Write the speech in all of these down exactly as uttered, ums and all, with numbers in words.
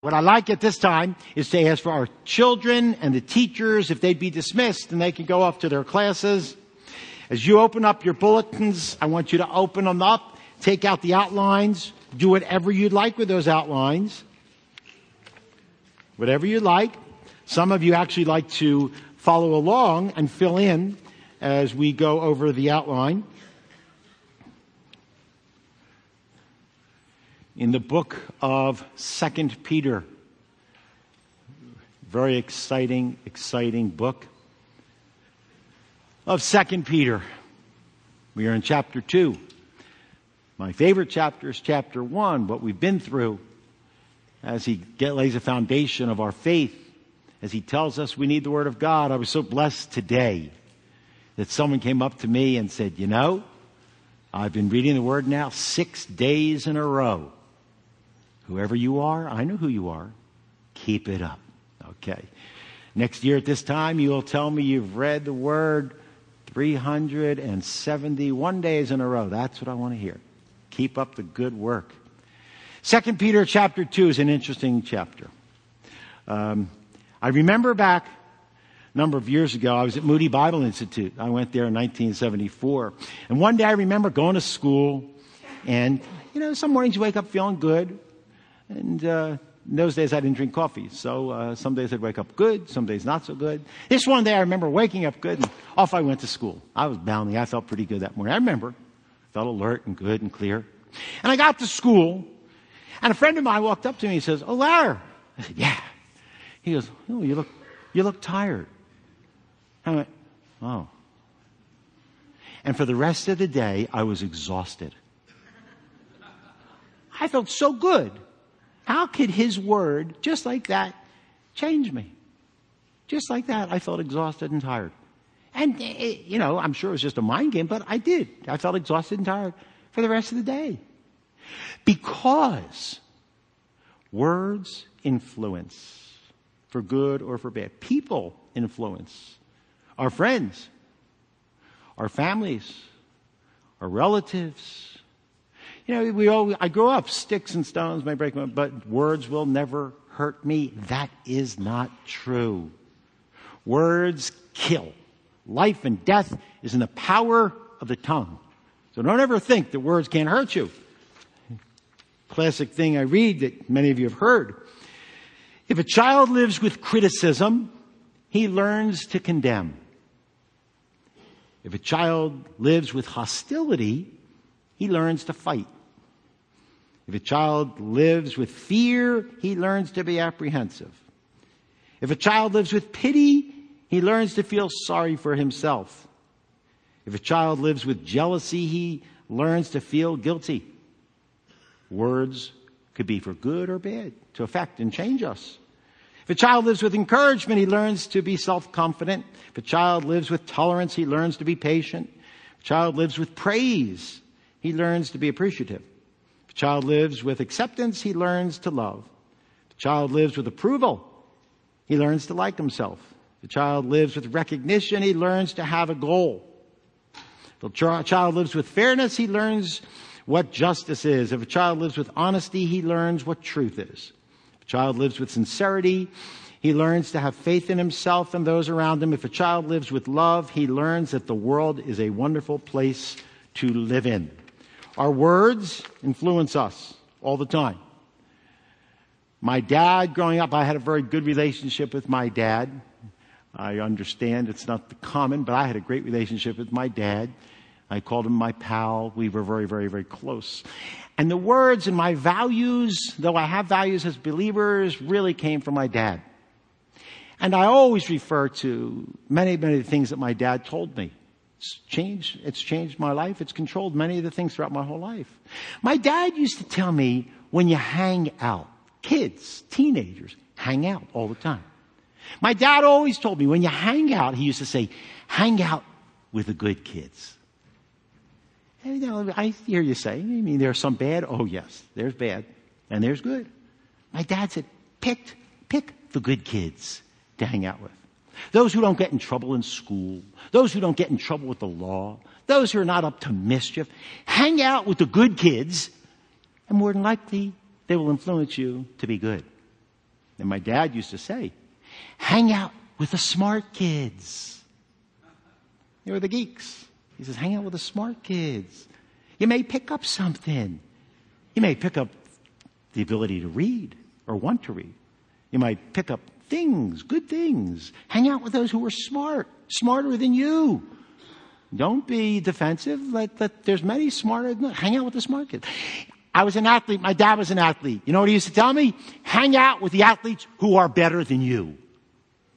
What I like at this time is to ask for our children and the teachers if they'd be dismissed and they can go off to their classes. As you open up your bulletins, I want you to open them up, take out the outlines, do whatever you'd like with those outlines. Whatever you like. Some of you actually like to follow along and fill in as we go over the outline. In the book of Second Peter, very exciting, exciting book of Second Peter. We are in chapter two. My favorite chapter is chapter one, what we've been through as he get, lays a foundation of our faith, as he tells us we need the Word of God. I was so blessed today that someone came up to me and said, you know, I've been reading the Word now six days in a row. Whoever you are, I know who you are. Keep it up. Okay. Next year at this time, you will tell me you've read the Word three hundred seventy-one days in a row. That's what I want to hear. Keep up the good work. Second Peter chapter two is an interesting chapter. Um, I remember back a number of years ago, I was at Moody Bible Institute. I went there in nineteen seventy-four. And one day I remember going to school and, you know, some mornings you wake up feeling good. And uh, in those days, I didn't drink coffee. So uh, some days I'd wake up good, some days not so good. This one day, I remember waking up good, and off I went to school. I was bounding. I felt pretty good that morning. I remember. Felt alert and good and clear. And I got to school, and a friend of mine walked up to me and says, "Oh, Larry." I said, "Yeah." He goes, "Oh, you look, you look tired." I went, "Oh." And for the rest of the day, I was exhausted. I felt so good. How could his word, just like that, change me? Just like that, I felt exhausted and tired. And, you know, I'm sure it was just a mind game, but I did. I felt exhausted and tired for the rest of the day. Because words influence, for good or for bad. People influence. Our friends, our families, our relatives. You know, we all, I grew up, sticks and stones may break my bones, but words will never hurt me. That is not true. Words kill. Life and death is in the power of the tongue. So don't ever think that words can't hurt you. Classic thing I read that many of you have heard. If a child lives with criticism, he learns to condemn. If a child lives with hostility, he learns to fight. If a child lives with fear, he learns to be apprehensive. If a child lives with pity, he learns to feel sorry for himself. If a child lives with jealousy, he learns to feel guilty. Words could be for good or bad, to affect and change us. If a child lives with encouragement, he learns to be self-confident. If a child lives with tolerance, he learns to be patient. If a child lives with praise, he learns to be appreciative. If a child lives with acceptance, he learns to love. If a child lives with approval, he learns to like himself. If a child lives with recognition, he learns to have a goal. If a child lives with fairness, he learns what justice is. If a child lives with honesty, he learns what truth is. If a child lives with sincerity, he learns to have faith in himself and those around him. If a child lives with love, he learns that the world is a wonderful place to live in. Our words influence us all the time. My dad, growing up, I had a very good relationship with my dad. I understand it's not the common, but I had a great relationship with my dad. I called him my pal. We were very, very, very close. And the words and my values, though I have values as believers, really came from my dad. And I always refer to many, many things that my dad told me. It's changed, it's changed my life. It's controlled many of the things throughout my whole life. My dad used to tell me, when you hang out, kids, teenagers, hang out all the time. My dad always told me, when you hang out, he used to say, hang out with the good kids. And, you know, I hear you say, I mean, there's some bad. Oh, yes, there's bad and there's good. My dad said, pick, pick the good kids to hang out with. Those who don't get in trouble in school, those who don't get in trouble with the law, those who are not up to mischief, hang out with the good kids, and more than likely, they will influence you to be good. And my dad used to say, hang out with the smart kids. They were the geeks. He says, hang out with the smart kids. You may pick up something. You may pick up the ability to read or want to read. You might pick up things, good things. Hang out with those who are smart, smarter than you. Don't be defensive. Let, let, there's many smarter than you. Hang out with the smart kids. I was an athlete. My dad was an athlete. You know what he used to tell me? Hang out with the athletes who are better than you.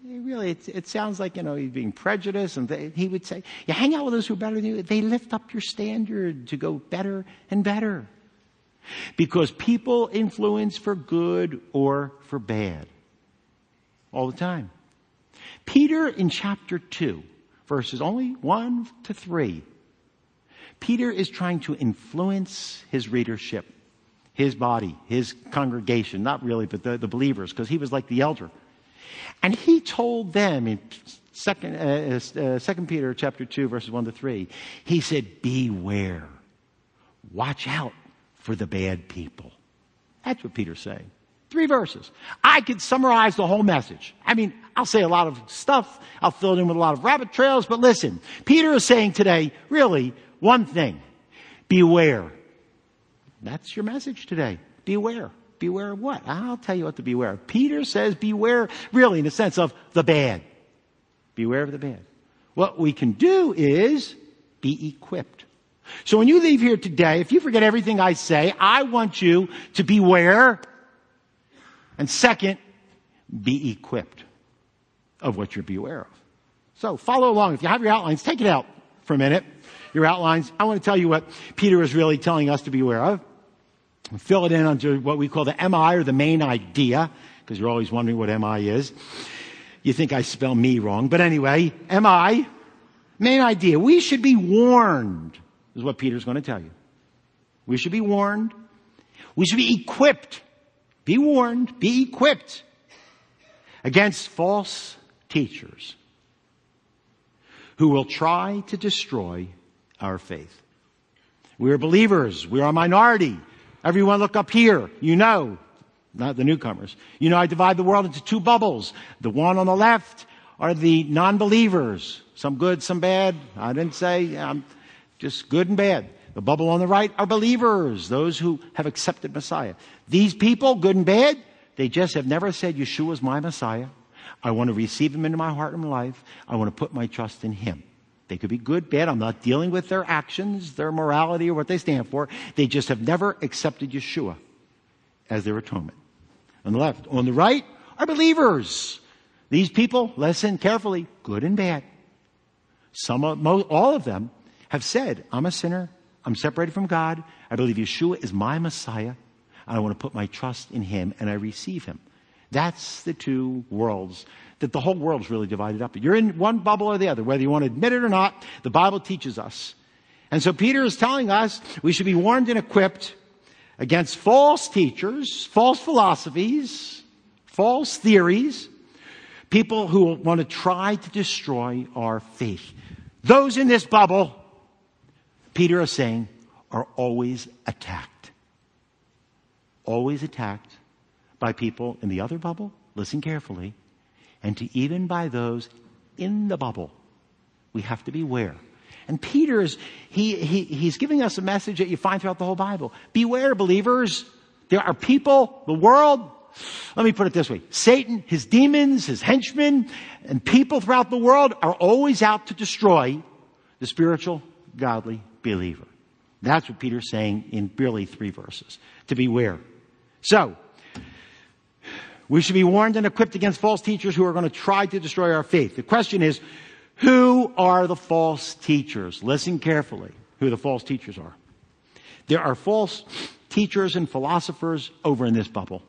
Really, it, it sounds like, you know, he's being prejudiced. And they, he would say, you hang out with those who are better than you. They lift up your standard to go better and better. Because people influence for good or for bad. All the time. Peter in chapter two, verses only one to three. Peter is trying to influence his readership, his body, his congregation. Not really, but the, the believers, because he was like the elder. And he told them in Second, uh, uh, Second Peter chapter two, verses one to three, he said, beware. Watch out for the bad people. That's what Peter's saying. Three verses. I could summarize the whole message. I mean, I'll say a lot of stuff. I'll fill it in with a lot of rabbit trails. But listen, Peter is saying today, really, one thing. Beware. That's your message today. Beware. Beware of what? I'll tell you what to beware. Peter says beware, really, in the sense of the bad. Beware of the bad. What we can do is be equipped. So when you leave here today, if you forget everything I say, I want you to beware. And second, be equipped of what you're beware of. So follow along. If you have your outlines, take it out for a minute. Your outlines. I want to tell you what Peter is really telling us to beware of. And fill it in under what we call the M I, or the main idea, because you're always wondering what M I is. You think I spell me wrong. But anyway, M I, main idea. We should be warned, is what Peter's going to tell you. We should be warned. We should be equipped. Be warned, be equipped against false teachers who will try to destroy our faith. We are believers. We are a minority. Everyone look up here. You know, not the newcomers. You know, I divide the world into two bubbles. The one on the left are the non-believers. Some good, some bad. I didn't say um, just good and bad. The bubble on the right are believers, those who have accepted Messiah. These people, good and bad, they just have never said, Yeshua is my Messiah. I want to receive him into my heart and life. I want to put my trust in him. They could be good, bad. I'm not dealing with their actions, their morality, or what they stand for. They just have never accepted Yeshua as their atonement. On the left. On the right are believers. These people, listen carefully, good and bad. Some, most, all of them have said, I'm a sinner. I'm separated from God. I believe Yeshua is my Messiah. I want to put my trust in him, and I receive him. That's the two worlds that the whole world's really divided up. You're in one bubble or the other, whether you want to admit it or not. The Bible teaches us. And so Peter is telling us we should be warned and equipped against false teachers, false philosophies, false theories, people who want to try to destroy our faith. Those in this bubble, Peter is saying, are always attacked. Always attacked by people in the other bubble, listen carefully, and to even by those in the bubble. We have to beware. And Peter is, he, he, he's giving us a message that you find throughout the whole Bible. Beware, believers. There are people, the world, let me put it this way. Satan, his demons, his henchmen, and people throughout the world are always out to destroy the spiritual, godly believer. That's what Peter's saying in barely three verses. To beware. So, we should be warned and equipped against false teachers who are going to try to destroy our faith. The question is, who are the false teachers? Listen carefully who the false teachers are. There are false teachers and philosophers over in this bubble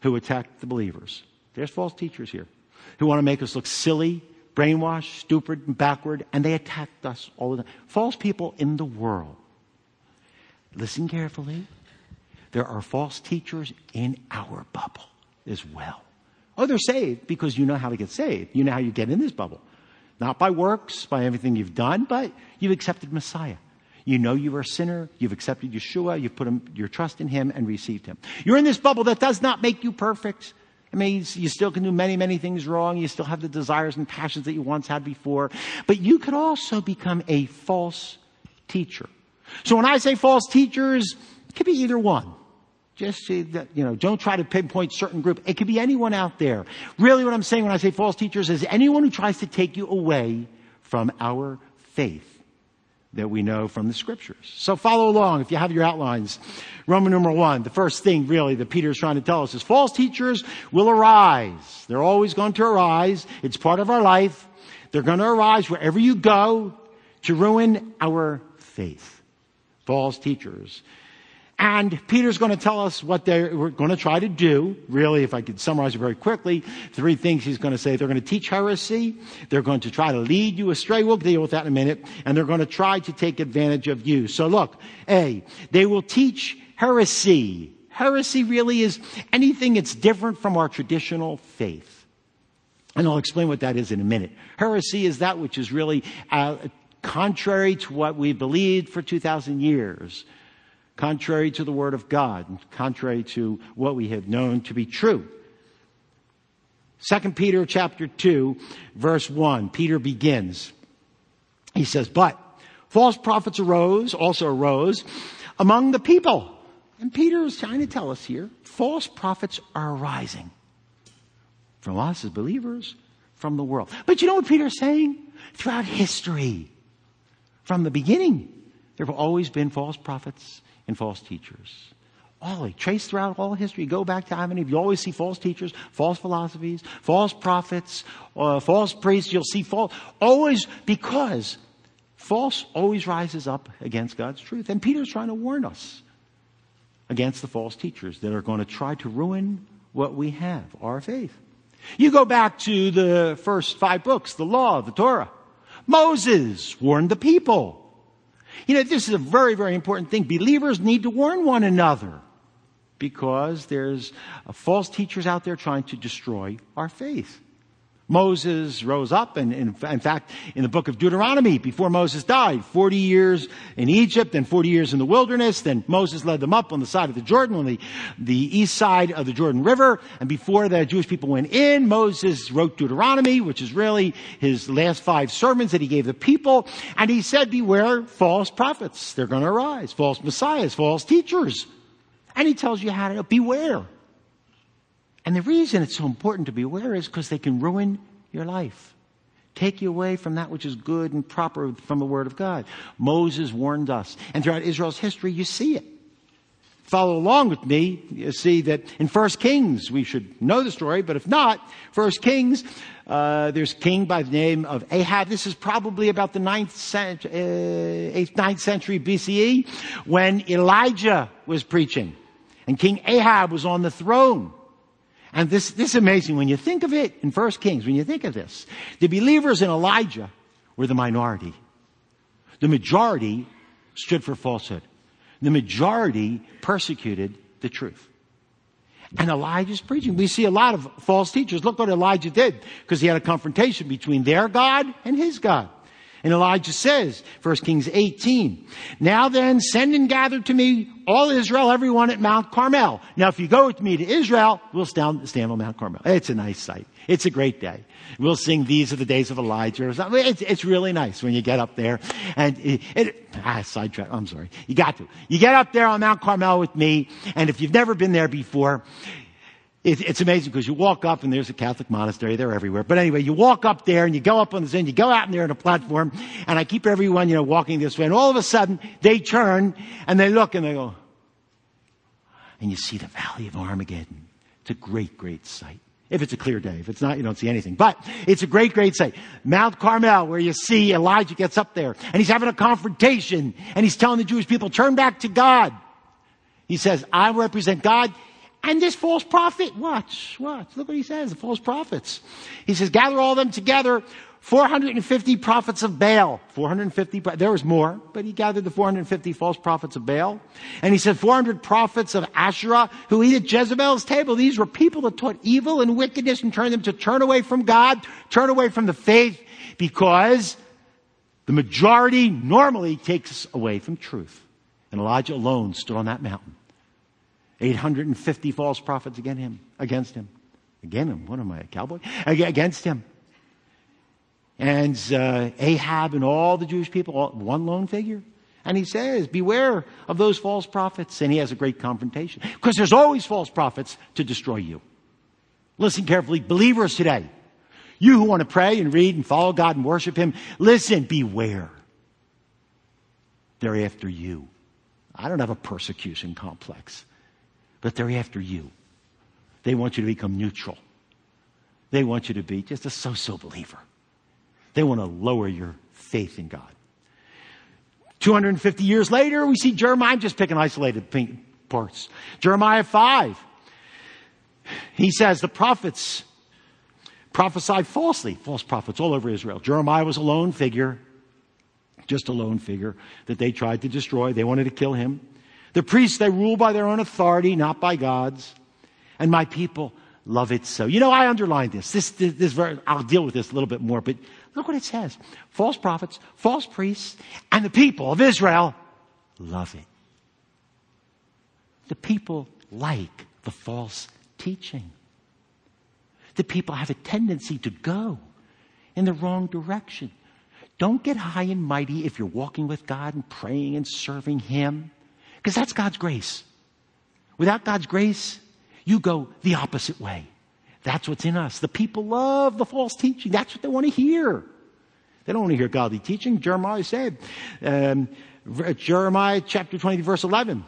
who attack the believers. There's false teachers here who want to make us look silly, brainwashed, stupid, and backward, and they attack us all the time. False people in the world. Listen carefully. There are false teachers in our bubble as well. Oh, they're saved because you know how to get saved. You know how you get in this bubble. Not by works, by everything you've done, but you've accepted Messiah. You know you are a sinner. You've accepted Yeshua. You've put him, your trust in him and received him. You're in this bubble that does not make you perfect. I mean, you still can do many, many things wrong. You still have the desires and passions that you once had before. But you could also become a false teacher. So when I say false teachers, it could be either one. Just, you know, don't try to pinpoint certain group. It could be anyone out there. Really what I'm saying when I say false teachers is anyone who tries to take you away from our faith that we know from the scriptures. So follow along if you have your outlines. Roman numeral one, the first thing really that Peter is trying to tell us is false teachers will arise. They're always going to arise. It's part of our life. They're going to arise wherever you go to ruin our faith. False teachers. And Peter's going to tell us what they're going to try to do. Really, if I could summarize it very quickly, three things he's going to say. They're going to teach heresy. They're going to try to lead you astray. We'll deal with that in a minute. And they're going to try to take advantage of you. So look, A, they will teach heresy. Heresy really is anything that's different from our traditional faith. And I'll explain what that is in a minute. Heresy is that which is really uh, contrary to what we believed for two thousand years. Contrary to the Word of God, contrary to what we have known to be true. Second Peter chapter two, verse one, Peter begins. He says, but false prophets arose, also arose among the people. And Peter is trying to tell us here, false prophets are arising from us as believers, from the world. But you know what Peter is saying? Throughout history, from the beginning, there have always been false prophets and false teachers. Always, traced throughout all history. Go back to how many of you always see false teachers, false philosophies, false prophets, uh, false priests. You'll see false. Always, because false always rises up against God's truth. And Peter's trying to warn us against the false teachers that are going to try to ruin what we have, our faith. You go back to the first five books, the law, the Torah. Moses warned the people. You know, this is a very, very important thing. Believers need to warn one another because there's false teachers out there trying to destroy our faith. Moses rose up, and in fact, in the book of Deuteronomy, before Moses died, forty years in Egypt and forty years in the wilderness. Then Moses led them up on the side of the Jordan, on the, the east side of the Jordan River. And before the Jewish people went in, Moses wrote Deuteronomy, which is really his last five sermons that he gave the people. And he said, beware false prophets. They're going to arise. False messiahs, false teachers. And he tells you how to beware. And the reason it's so important to be aware is because they can ruin your life. Take you away from that which is good and proper from the Word of God. Moses warned us. And throughout Israel's history, you see it. Follow along with me. You see that in First Kings, we should know the story. But if not, First Kings, uh, there's a king by the name of Ahab. This is probably about the ninth century, uh, eighth, ninth century B C E, when Elijah was preaching. And King Ahab was on the throne. And this, this is amazing when you think of it in First Kings, when you think of this. The believers in Elijah were the minority. The majority stood for falsehood. The majority persecuted the truth. And Elijah's preaching. We see a lot of false teachers. Look what Elijah did, because he had a confrontation between their God and his God. And Elijah says, First Kings eighteen, now then, send and gather to me all Israel, everyone at Mount Carmel. Now, if you go with me to Israel, we'll stand, stand on Mount Carmel. It's a nice sight. It's a great day. We'll sing These Are the Days of Elijah or something. It's, it's really nice when you get up there. And it, it, ah, sidetrack. I'm sorry. You got to. You get up there on Mount Carmel with me. And if you've never been there before, It, it's amazing because you walk up and there's a Catholic monastery. They're everywhere. But anyway, you walk up there and you go up on the Zen. You go out in there on a platform. And I keep everyone, you know, walking this way. And all of a sudden, they turn and they look and they go. And you see the Valley of Armageddon. It's a great, great sight. If it's a clear day. If it's not, you don't see anything. But it's a great, great sight. Mount Carmel, where you see Elijah gets up there. And he's having a confrontation. And he's telling the Jewish people, turn back to God. He says, I represent God. And this false prophet, watch, watch, look what he says, the false prophets. He says, gather all them together, four hundred fifty prophets of Baal. four hundred fifty, there was more, but he gathered the four hundred fifty false prophets of Baal. And he said, four hundred prophets of Asherah who eat at Jezebel's table. These were people that taught evil and wickedness and turned them to turn away from God, turn away from the faith, because the majority normally takes us away from truth. And Elijah alone stood on that mountain. eight hundred fifty false prophets against him, against him. Again, what am I, a cowboy? Against him. And uh, Ahab and all the Jewish people, all, one lone figure. And he says, beware of those false prophets. And he has a great confrontation. Because there's always false prophets to destroy you. Listen carefully, believers today. You who want to pray and read and follow God and worship Him, listen, beware. They're after you. I don't have a persecution complex, but they're after you. They want you to become neutral. They want you to be just a so-so believer. They want to lower your faith in God. two hundred fifty years later, we see Jeremiah. I'm just picking isolated parts. Jeremiah five. He says the prophets prophesied falsely. False prophets all over Israel. Jeremiah was a lone figure. Just a lone figure that they tried to destroy. They wanted to kill him. The priests, they rule by their own authority, not by God's. And my people love it so. You know, I underlined this. This, this, this verse, I'll deal with this a little bit more, but look what it says. False prophets, false priests, and the people of Israel love it. The people like the false teaching. The people have a tendency to go in the wrong direction. Don't get high and mighty if you're walking with God and praying and serving Him, because that's God's grace. Without God's grace, you go the opposite way. That's what's in us. The people love the false teaching. That's what they want to hear. They don't want to hear godly teaching. Jeremiah said, um, Jeremiah chapter twenty, verse eleven,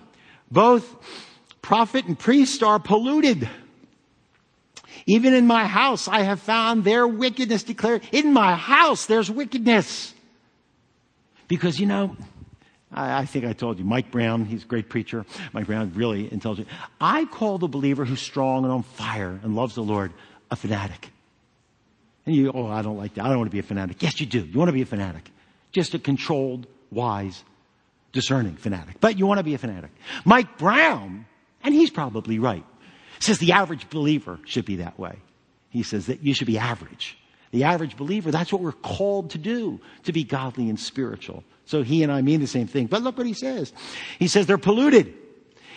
both prophet and priest are polluted. Even in my house, I have found their wickedness declared. In my house, there's wickedness. Because, you know, I think I told you, Mike Brown, he's a great preacher. Mike Brown, really intelligent. I call the believer who's strong and on fire and loves the Lord a fanatic. And you, oh, I don't like that. I don't want to be a fanatic. Yes, you do. You want to be a fanatic. Just a controlled, wise, discerning fanatic. But you want to be a fanatic. Mike Brown, and he's probably right, says the average believer should be that way. He says that you should be average. The average believer, that's what we're called to do, to be godly and spiritual. So he and I mean the same thing. But look what he says. He says they're polluted,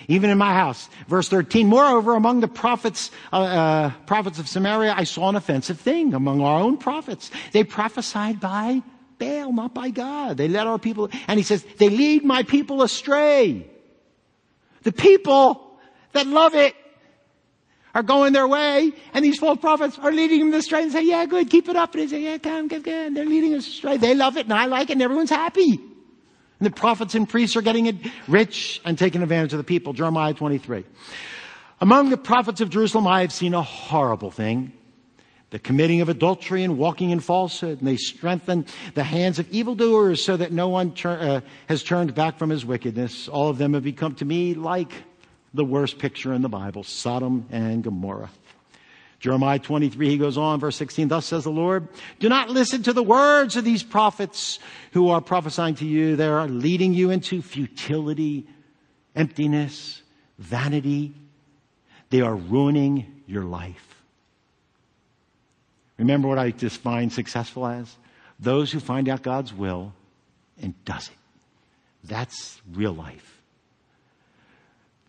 even in my house. Verse thirteen, moreover, among the prophets, uh, uh, prophets of Samaria, I saw an offensive thing among our own prophets. They prophesied by Baal, not by God. They led our people. And he says, they lead my people astray. The people that love it are going their way, and these false prophets are leading them astray and say, yeah, good, keep it up. And they say, yeah, come, come, come. They're leading us astray. They love it, and I like it, and everyone's happy. And the prophets and priests are getting it rich and taking advantage of the people. Jeremiah twenty-three. Among the prophets of Jerusalem, I have seen a horrible thing, the committing of adultery and walking in falsehood, and they strengthen the hands of evildoers so that no one tur- uh, has turned back from his wickedness. All of them have become to me like the worst picture in the Bible, Sodom and Gomorrah. Jeremiah twenty-three, he goes on, verse sixteen, thus says the Lord, do not listen to the words of these prophets who are prophesying to you. They are leading you into futility, emptiness, vanity. They are ruining your life. Remember what I define successful as? Those who find out God's will and does it. That's real life.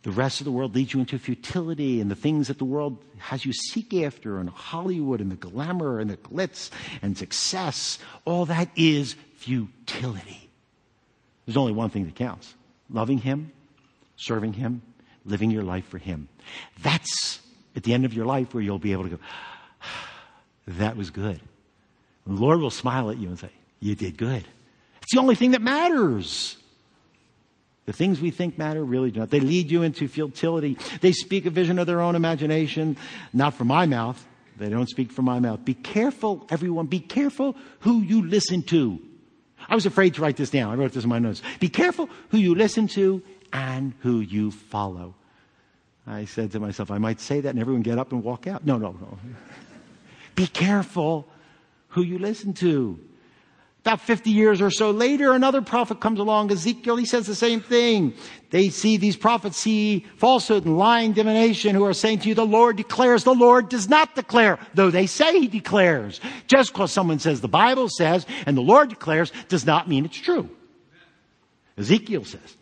The rest of the world leads you into futility and the things that the world has you seek after, and Hollywood and the glamour and the glitz and success. All that is futility. There's only one thing that counts. Loving Him, serving Him, living your life for Him. That's at the end of your life where you'll be able to go, that was good. And the Lord will smile at you and say, you did good. It's the only thing that matters. The things we think matter really do not. They lead you into futility. They speak a vision of their own imagination. Not from my mouth. They don't speak from my mouth. Be careful, everyone. Be careful who you listen to. I was afraid to write this down. I wrote this in my notes. Be careful who you listen to and who you follow. I said to myself, I might say that and everyone get up and walk out. No, no, no. Be careful who you listen to. About fifty years or so later, another prophet comes along, Ezekiel. He says the same thing. They see, these prophets see falsehood and lying divination, who are saying to you, the Lord declares, the Lord does not declare, though they say He declares. Just because someone says the Bible says and the Lord declares does not mean it's true. Ezekiel says,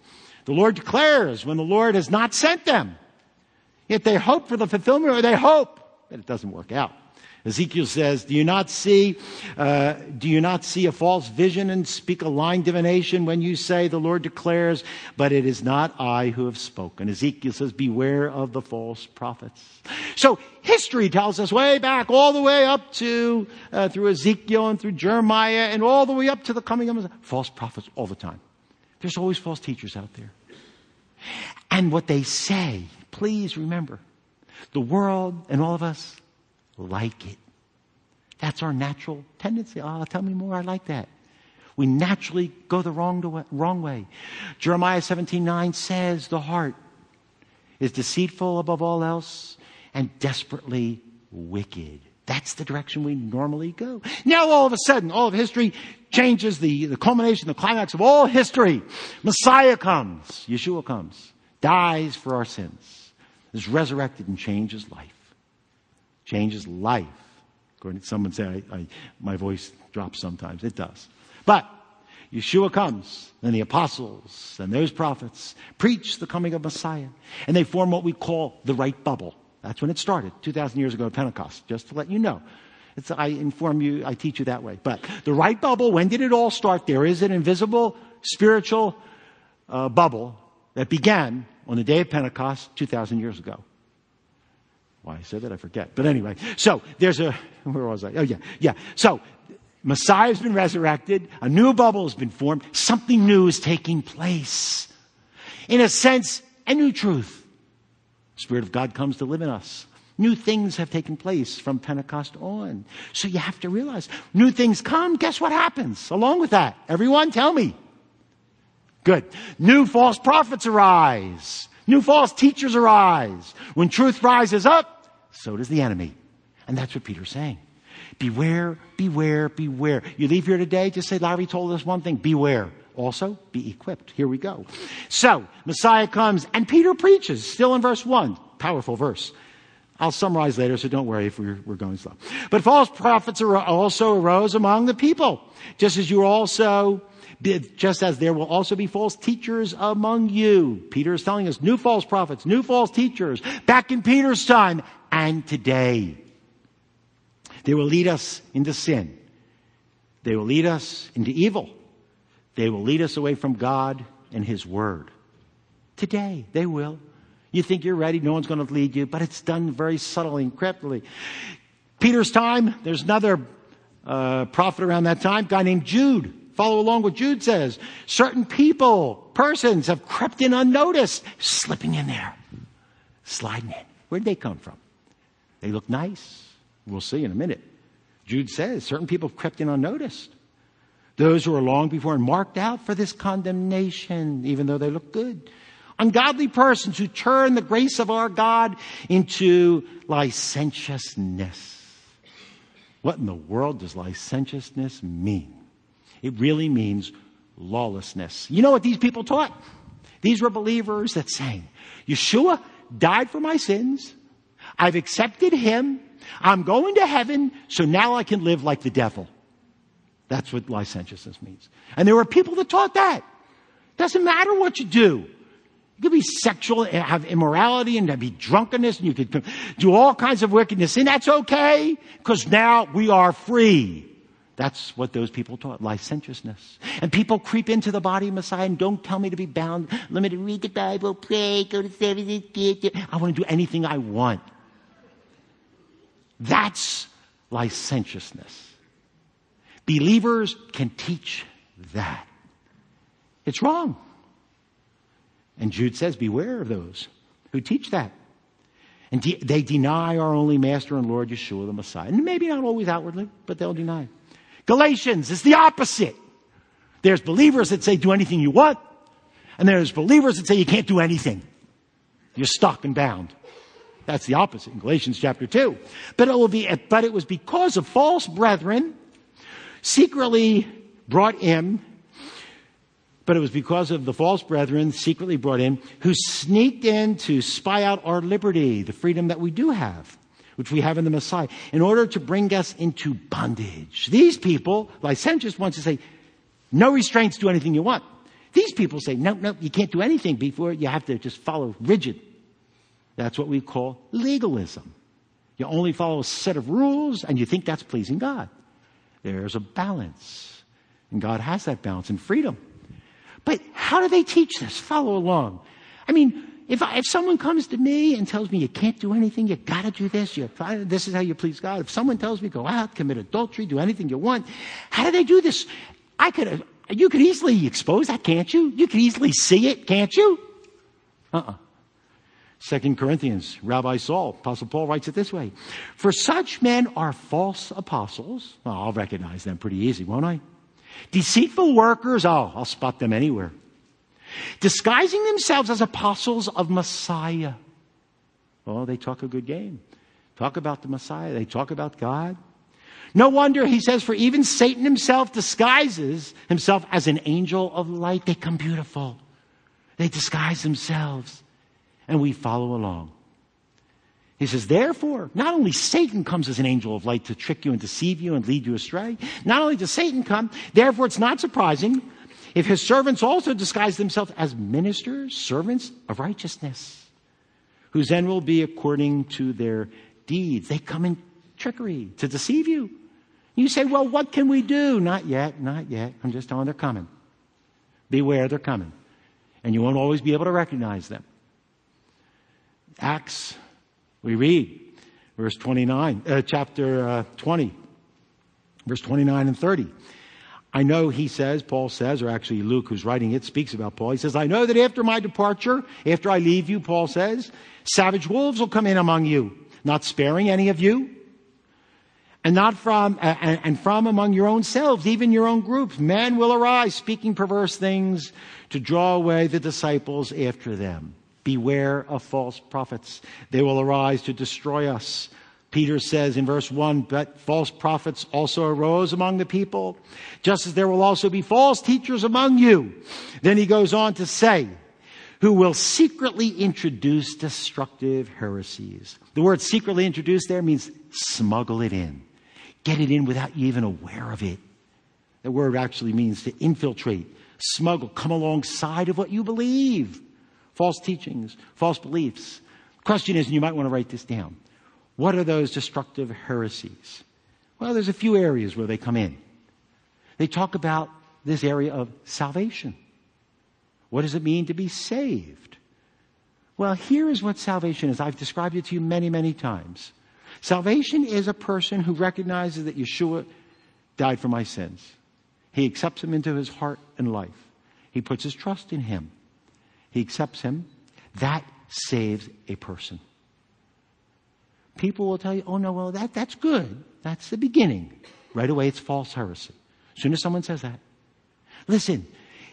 the Lord declares when the Lord has not sent them. Yet they hope for the fulfillment, or they hope but it doesn't work out. Ezekiel says, do you not see, uh, do you not see a false vision and speak a lying divination when you say, the Lord declares, but it is not I who have spoken. Ezekiel says, beware of the false prophets. So history tells us way back, all the way up to, uh, through Ezekiel and through Jeremiah and all the way up to the coming of Messiah, false prophets all the time. There's always false teachers out there. And what they say, please remember, the world and all of us like it. That's our natural tendency. Oh, tell me more. I like that. We naturally go the wrong, wrong way. Jeremiah seventeen nine says the heart is deceitful above all else and desperately wicked. That's the direction we normally go. Now all of a sudden, all of history changes. The, the culmination, the climax of all history. Messiah comes. Yeshua comes. Dies for our sins. Is resurrected and changes life. Changes life. According to someone said, I, I, my voice drops sometimes. It does. But Yeshua comes, and the apostles and those prophets preach the coming of Messiah. And they form what we call the right bubble. That's when it started, two thousand years ago at Pentecost, just to let you know. It's, I inform you, I teach you that way. But the right bubble, when did it all start? There is an invisible spiritual uh, bubble that began on the day of Pentecost two thousand years ago. Why I said that, I forget. But anyway, so there's a, where was I? Oh, yeah, yeah. So Messiah has been resurrected. A new bubble has been formed. Something new is taking place. In a sense, a new truth. The Spirit of God comes to live in us. New things have taken place from Pentecost on. So you have to realize, new things come. Guess what happens along with that? Everyone, tell me. Good. New false prophets arise. New false teachers arise. When truth rises up, so does the enemy. And that's what Peter's saying. Beware, beware, beware. You leave here today, just say, Larry told us one thing. Beware. Also, be equipped. Here we go. So, Messiah comes, and Peter preaches, still in verse one. Powerful verse. I'll summarize later, so don't worry if we're, we're going slow. But false prophets are also arose among the people, just as you also... just as there will also be false teachers among you. Peter is telling us new false prophets, new false teachers, back in Peter's time and today. They will lead us into sin. They will lead us into evil. They will lead us away from God and His Word. Today, they will. You think you're ready, no one's going to lead you, but it's done very subtly and cryptically. Peter's time, there's another uh, prophet around that time, a guy named Jude. Follow along what Jude says. Certain people, persons have crept in unnoticed, slipping in there, sliding in. Where'd they come from? They look nice. We'll see in a minute. Jude says, certain people have crept in unnoticed. Those who are long before and marked out for this condemnation, even though they look good. Ungodly persons who turn the grace of our God into licentiousness. What in the world does licentiousness mean? It really means lawlessness. You know what these people taught? These were believers that sang, Yeshua died for my sins. I've accepted Him. I'm going to heaven, so now I can live like the devil. That's what licentiousness means. And there were people that taught that. Doesn't matter what you do. You could be sexual and have immorality and be drunkenness, and you could do all kinds of wickedness, and that's okay, because now we are free. That's what those people taught, licentiousness. And people creep into the body of Messiah and don't tell me to be bound. Let me read the Bible, pray, go to services, get I want to do anything I want. That's licentiousness. Believers can teach that. It's wrong. And Jude says, beware of those who teach that. And de- they deny our only Master and Lord, Yeshua the Messiah. And maybe not always outwardly, but they'll deny it. Galatians is the opposite. There's believers that say, do anything you want. And there's believers that say, you can't do anything. You're stuck and bound. That's the opposite in Galatians chapter two. But it will be, but it was because of false brethren secretly brought in. But it was because of the false brethren secretly brought in who sneaked in to spy out our liberty, the freedom that we do have, which we have in the Messiah, in order to bring us into bondage. These people, licentious ones, to say, no restraints, do anything you want. These people say, no, no, you can't do anything before, you have to just follow rigid. That's what we call legalism. You only follow a set of rules and you think that's pleasing God. There's a balance. And God has that balance and freedom. But how do they teach this? Follow along. I mean, if I, if someone comes to me and tells me you can't do anything, you got to do this, you, this is how you please God. If someone tells me go out, commit adultery, do anything you want, how do they do this? I could, you could easily expose that, can't you? You could easily see it, can't you? Uh-uh. Second Corinthians, Rabbi Saul, Apostle Paul writes it this way. For such men are false apostles. Well, I'll recognize them pretty easy, won't I? Deceitful workers, oh, I'll spot them anywhere. Disguising themselves as apostles of Messiah. Well, they talk a good game. Talk about the Messiah. They talk about God. No wonder, he says, for even Satan himself disguises himself as an angel of light. They come beautiful. They disguise themselves. And we follow along. He says, therefore, not only Satan comes as an angel of light to trick you and deceive you and lead you astray. Not only does Satan come, therefore it's not surprising if his servants also disguise themselves as ministers, servants of righteousness, whose end will be according to their deeds. They come in trickery to deceive you. You say, well, what can we do? Not yet, not yet. I'm just telling, they're coming. Beware, they're coming. And you won't always be able to recognize them. Acts, we read, verse twenty-nine, uh, chapter uh, twenty, verse twenty-nine and thirty. I know, he says, Paul says, or actually Luke, who's writing it, speaks about Paul. He says, I know that after my departure, after I leave you, Paul says, savage wolves will come in among you, not sparing any of you, and not from uh, and, and from among your own selves, even your own groups. Men will arise, speaking perverse things to draw away the disciples after them. Beware of false prophets. They will arise to destroy us. Peter says in verse one, but false prophets also arose among the people, just as there will also be false teachers among you. Then he goes on to say, who will secretly introduce destructive heresies. The word secretly introduced there means smuggle it in. Get it in without you even aware of it. The word actually means to infiltrate, smuggle, come alongside of what you believe. False teachings, false beliefs. Question is, and you might want to write this down, what are those destructive heresies? Well, there's a few areas where they come in. They talk about this area of salvation. What does it mean to be saved? Well, here is what salvation is. I've described it to you many, many times. Salvation is a person who recognizes that Yeshua died for my sins. He accepts him into his heart and life. He puts his trust in him. He accepts him. That saves a person. People will tell you, oh, no, well, that, that's good. That's the beginning. Right away, it's false heresy. As soon as someone says that. Listen,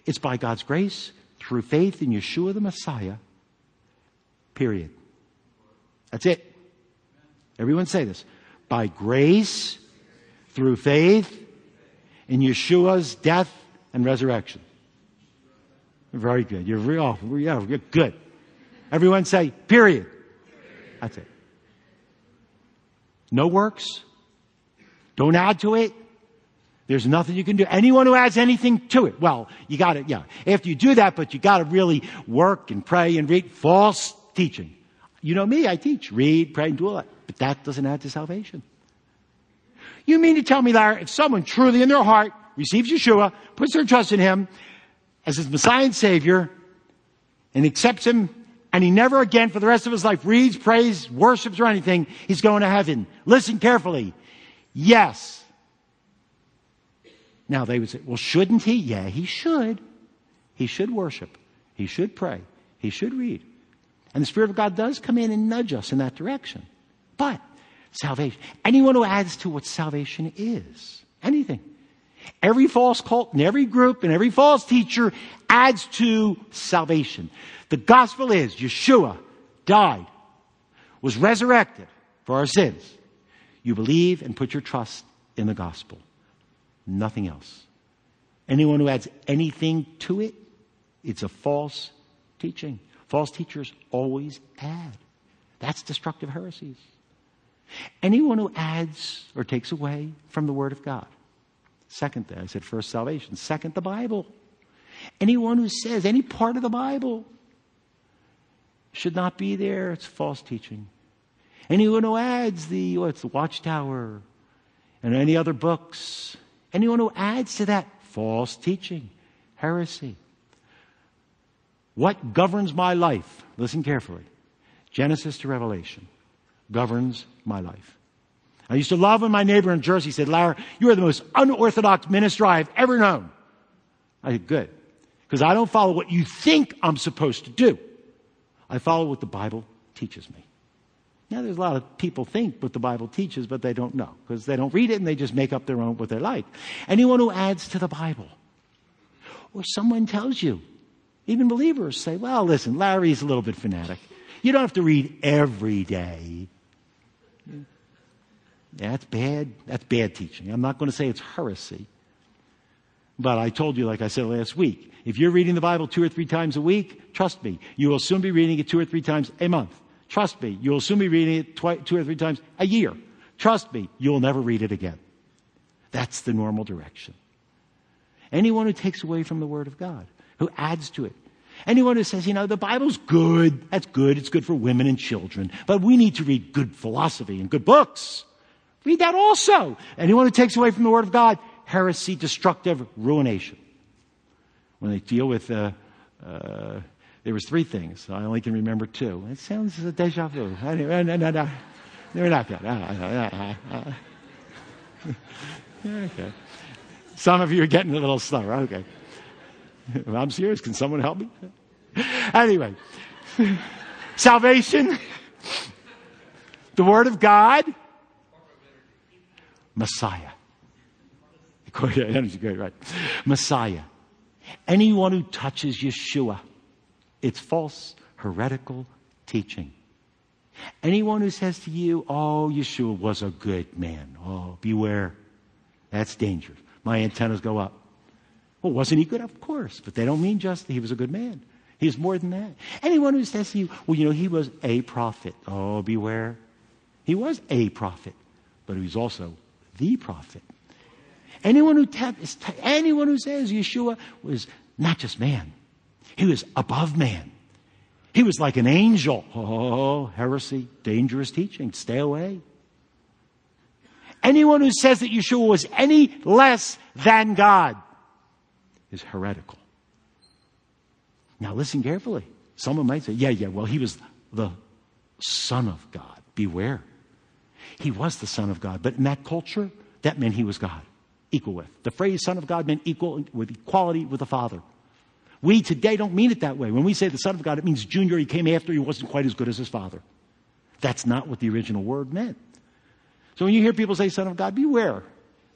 it's by God's grace, through faith in Yeshua the Messiah, period. That's it. Everyone say this. By grace, through faith, in Yeshua's death and resurrection. Very good. You're real. Yeah, you're good. Everyone say, period. That's it. No works. Don't add to it. There's nothing you can do. Anyone who adds anything to it. Well, you got to, yeah. After you do that, but you got to really work and pray and read. False teaching. You know me, I teach. Read, pray, and do all that. But that doesn't add to salvation. You mean to tell me, Larry, if someone truly in their heart receives Yeshua, puts their trust in him, as his Messiah and Savior, and accepts him, and he never again for the rest of his life reads, prays, worships, or anything, he's going to heaven. Listen carefully. Yes. Now they would say, well, shouldn't he? Yeah, he should. He should worship. He should pray. He should read. And the Spirit of God does come in and nudge us in that direction. But salvation, anyone who adds to what salvation is, anything. Every false cult and every group and every false teacher adds to salvation. The gospel is Yeshua died, was resurrected for our sins. You believe and put your trust in the gospel. Nothing else. Anyone who adds anything to it, it's a false teaching. False teachers always add. That's destructive heresies. Anyone who adds or takes away from the Word of God. Second, I said first salvation. Second, the Bible. Anyone who says any part of the Bible should not be there, it's false teaching. Anyone who adds the, what's the Watchtower and any other books, anyone who adds to that, false teaching, heresy. What governs my life? Listen carefully. Genesis to Revelation governs my life. I used to love when my neighbor in Jersey said, "Larry, you are the most unorthodox minister I have ever known." I said, "Good, because I don't follow what you think I'm supposed to do. I follow what the Bible teaches me." Now, there's a lot of people think what the Bible teaches, but they don't know because they don't read it and they just make up their own what they like. Anyone who adds to the Bible, or someone tells you, even believers say, "Well, listen, Larry's a little bit fanatic. You don't have to read every day." That's bad. That's bad teaching. I'm not going to say it's heresy. But I told you, like I said last week, if you're reading the Bible two or three times a week, trust me, you will soon be reading it two or three times a month. Trust me, you will soon be reading it twi- two or three times a year. Trust me, you will never read it again. That's the normal direction. Anyone who takes away from the Word of God, who adds to it, anyone who says, you know, the Bible's good, that's good, it's good for women and children, but we need to read good philosophy and good books. Read that also. Anyone who takes away from the Word of God, heresy, destructive, ruination. When they deal with, uh, uh, there was three things. I only can remember two. It sounds a deja vu. Anyway, no, no, no. They're not good. Okay. Some of you are getting a little slower. Okay. I'm serious. Can someone help me? Anyway. Salvation. The Word of God. Messiah. Great, right? Messiah. Anyone who touches Yeshua, it's false, heretical teaching. Anyone who says to you, "Oh, Yeshua was a good man," oh, beware. That's dangerous. My antennas go up. Well, wasn't he good? Of course, but they don't mean just that he was a good man. He's more than that. Anyone who says to you, "Well, you know, he was a prophet," oh, beware. He was a prophet, but he was also the prophet. Anyone who te- te- anyone who says Yeshua was not just man, he was above man, he was like an angel. Oh, heresy, dangerous teaching. Stay away. Anyone who says that Yeshua was any less than God is heretical. Now listen carefully. Someone might say, "Yeah, yeah, well, he was the Son of God." Beware. He was the Son of God, but in that culture, that meant he was God, equal with. The phrase Son of God meant equal with, equality with the Father. We today don't mean it that way. When we say the Son of God, it means junior, he came after, he wasn't quite as good as his Father. That's not what the original word meant. So when you hear people say Son of God, beware.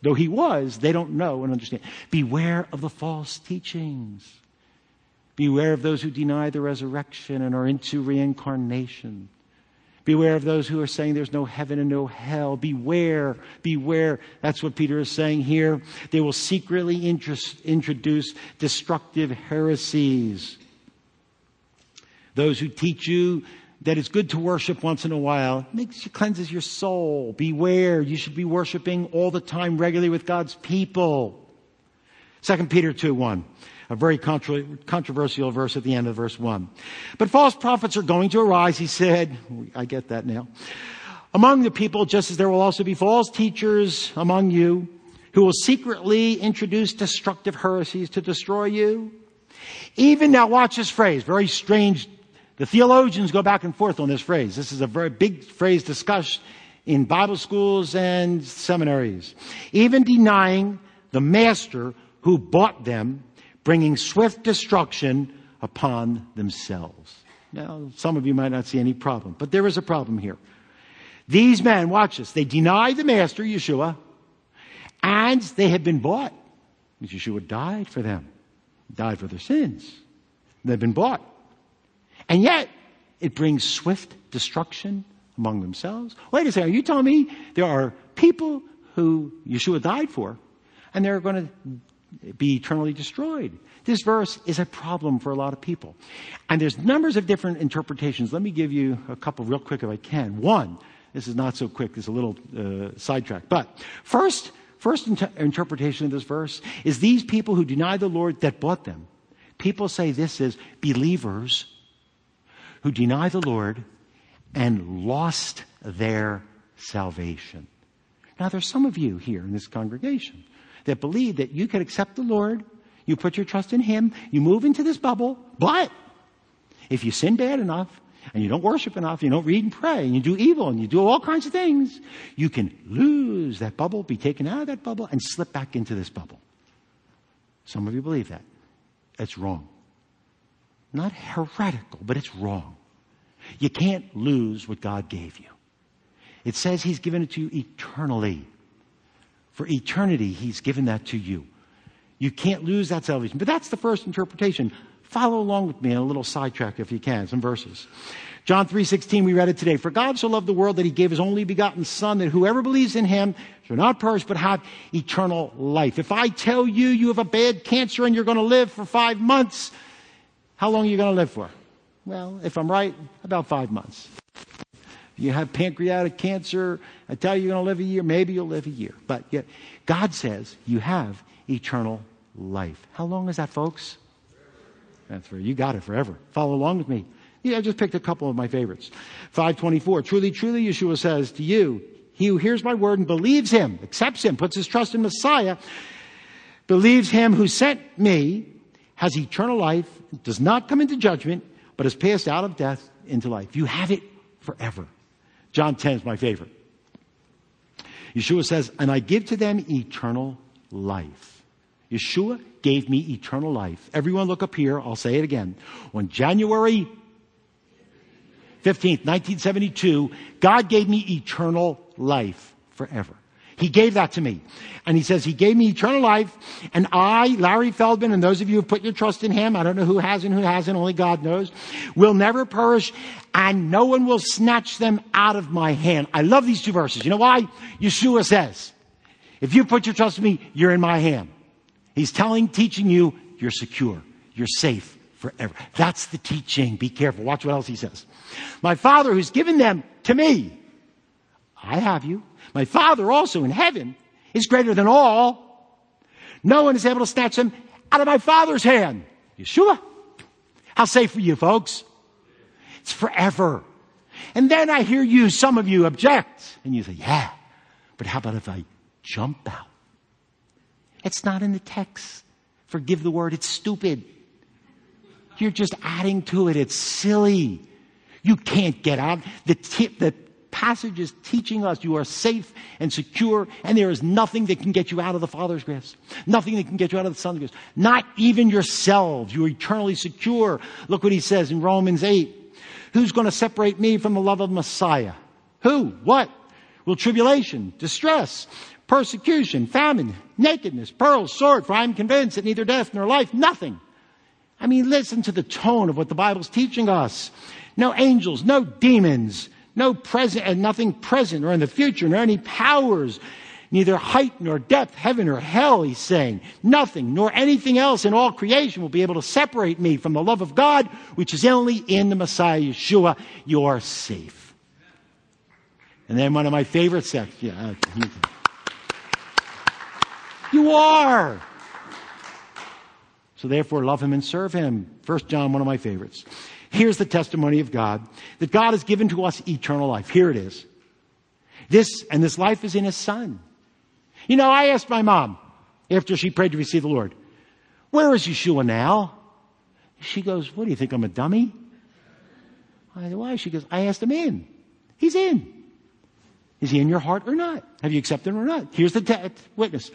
Though he was, they don't know and understand. Beware of the false teachings. Beware of those who deny the resurrection and are into reincarnation. Beware of those who are saying there's no heaven and no hell. Beware, beware. That's what Peter is saying here. They will secretly interest, introduce destructive heresies. Those who teach you that it's good to worship once in a while, makes you, cleanses your soul. Beware. You should be worshiping all the time, regularly with God's people. Second Peter two one. A very controversial verse at the end of verse one. But false prophets are going to arise, he said. I get that now. Among the people, just as there will also be false teachers among you who will secretly introduce destructive heresies to destroy you. Even now, watch this phrase. Very strange. The theologians go back and forth on this phrase. This is a very big phrase discussed in Bible schools and seminaries. Even denying the master who bought them, bringing swift destruction upon themselves. Now, some of you might not see any problem, but there is a problem here. These men, watch this, they denied the master, Yeshua, and they had been bought. Yeshua died for them, died for their sins. They've been bought. And yet, it brings swift destruction among themselves. Wait a second, are you telling me there are people who Yeshua died for, and they're going to be eternally destroyed? This verse is a problem for a lot of people. And there's numbers of different interpretations. Let me give you a couple real quick if I can. One, this is not so quick, this is a little uh, sidetrack. But first, first inter- interpretation of this verse is these people who deny the Lord that bought them. People say this is believers who deny the Lord and lost their salvation. Now, there's some of you here in this congregation that believe that you could accept the Lord, you put your trust in Him, you move into this bubble, but if you sin bad enough, and you don't worship enough, you don't read and pray, and you do evil, and you do all kinds of things, you can lose that bubble, be taken out of that bubble, and slip back into this bubble. Some of you believe that. It's wrong. Not heretical, but it's wrong. You can't lose what God gave you. It says He's given it to you eternally. For eternity, He's given that to you. You can't lose that salvation. But that's the first interpretation. Follow along with me on a little sidetrack if you can, some verses. John three sixteen, we read it today. For God so loved the world that He gave His only begotten Son, that whoever believes in Him shall not perish but have eternal life. If I tell you you have a bad cancer and you're going to live for five months, how long are you going to live for? Well, if I'm right, about five months. If you have pancreatic cancer, I tell you you're going to live a year, maybe you'll live a year. But yet God says you have eternal life. How long is that, folks? That's for you got it forever. Follow along with me. Yeah, I just picked a couple of my favorites. five twenty-four. Truly, truly, Yeshua says to you, he who hears my word and believes him, accepts him, puts his trust in Messiah, believes him who sent me, has eternal life, does not come into judgment, but is passed out of death into life. You have it forever. John ten is my favorite. Yeshua says, and I give to them eternal life. Yeshua gave me eternal life. Everyone look up here. I'll say it again. On January fifteenth, nineteen seventy-two, God gave me eternal life forever. He gave that to me. And he says, he gave me eternal life. And I, Larry Feldman, and those of you who have put your trust in him, I don't know who has and who hasn't, only God knows, will never perish, and no one will snatch them out of my hand. I love these two verses. You know why? Yeshua says, if you put your trust in me, you're in my hand. He's telling, teaching you, you're secure. You're safe forever. That's the teaching. Be careful. Watch what else he says. My Father who's given them to me, I have you. My Father also in heaven is greater than all. No one is able to snatch them out of my Father's hand. Yeshua. How safe for you, folks? It's forever. And then I hear you, some of you object. And you say, yeah, but how about if I jump out? It's not in the text. Forgive the word. It's stupid. You're just adding to it. It's silly. You can't get out. The, t- the passage is teaching us you are safe and secure, and there is nothing that can get you out of the Father's grasp. Nothing that can get you out of the Son's grasp. Not even yourselves. You are eternally secure. Look what he says in Romans eight. Who's going to separate me from the love of Messiah? Who? What? Will tribulation, distress, persecution, famine, nakedness, peril, sword, for I am convinced that neither death nor life, nothing. I mean, listen to the tone of what the Bible's teaching us. No angels, no demons, no present and nothing present or in the future, nor any powers, neither height nor depth, heaven or hell, he's saying. Nothing, nor anything else in all creation will be able to separate me from the love of God, which is only in the Messiah, Yeshua. You are safe. And then one of my favorite sections. Yeah, okay. You are. So therefore, love him and serve him. First John, one of my favorites. Here's the testimony of God, that God has given to us eternal life. Here it is. This, and this life is in his Son. You know, I asked my mom, after she prayed to receive the Lord, where is Yeshua now? She goes, what do you think, I'm a dummy? I said, why? She goes, I asked him in. He's in. Is he in your heart or not? Have you accepted him or not? Here's the te- witness.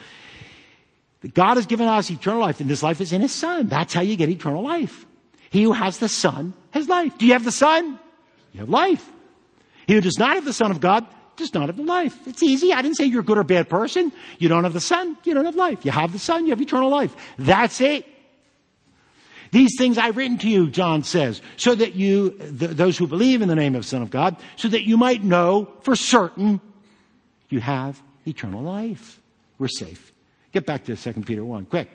God has given us eternal life, and this life is in his Son. That's how you get eternal life. He who has the Son has life. Do you have the Son? You have life. He who does not have the Son of God does not have the life. It's easy. I didn't say you're a good or bad person. You don't have the Son, you don't have life. You have the Son, you have eternal life. That's it. These things I've written to you, John says, so that you, th- those who believe in the name of the Son of God, so that you might know for certain you have eternal life. We're safe. Get back to Second Peter one, quick.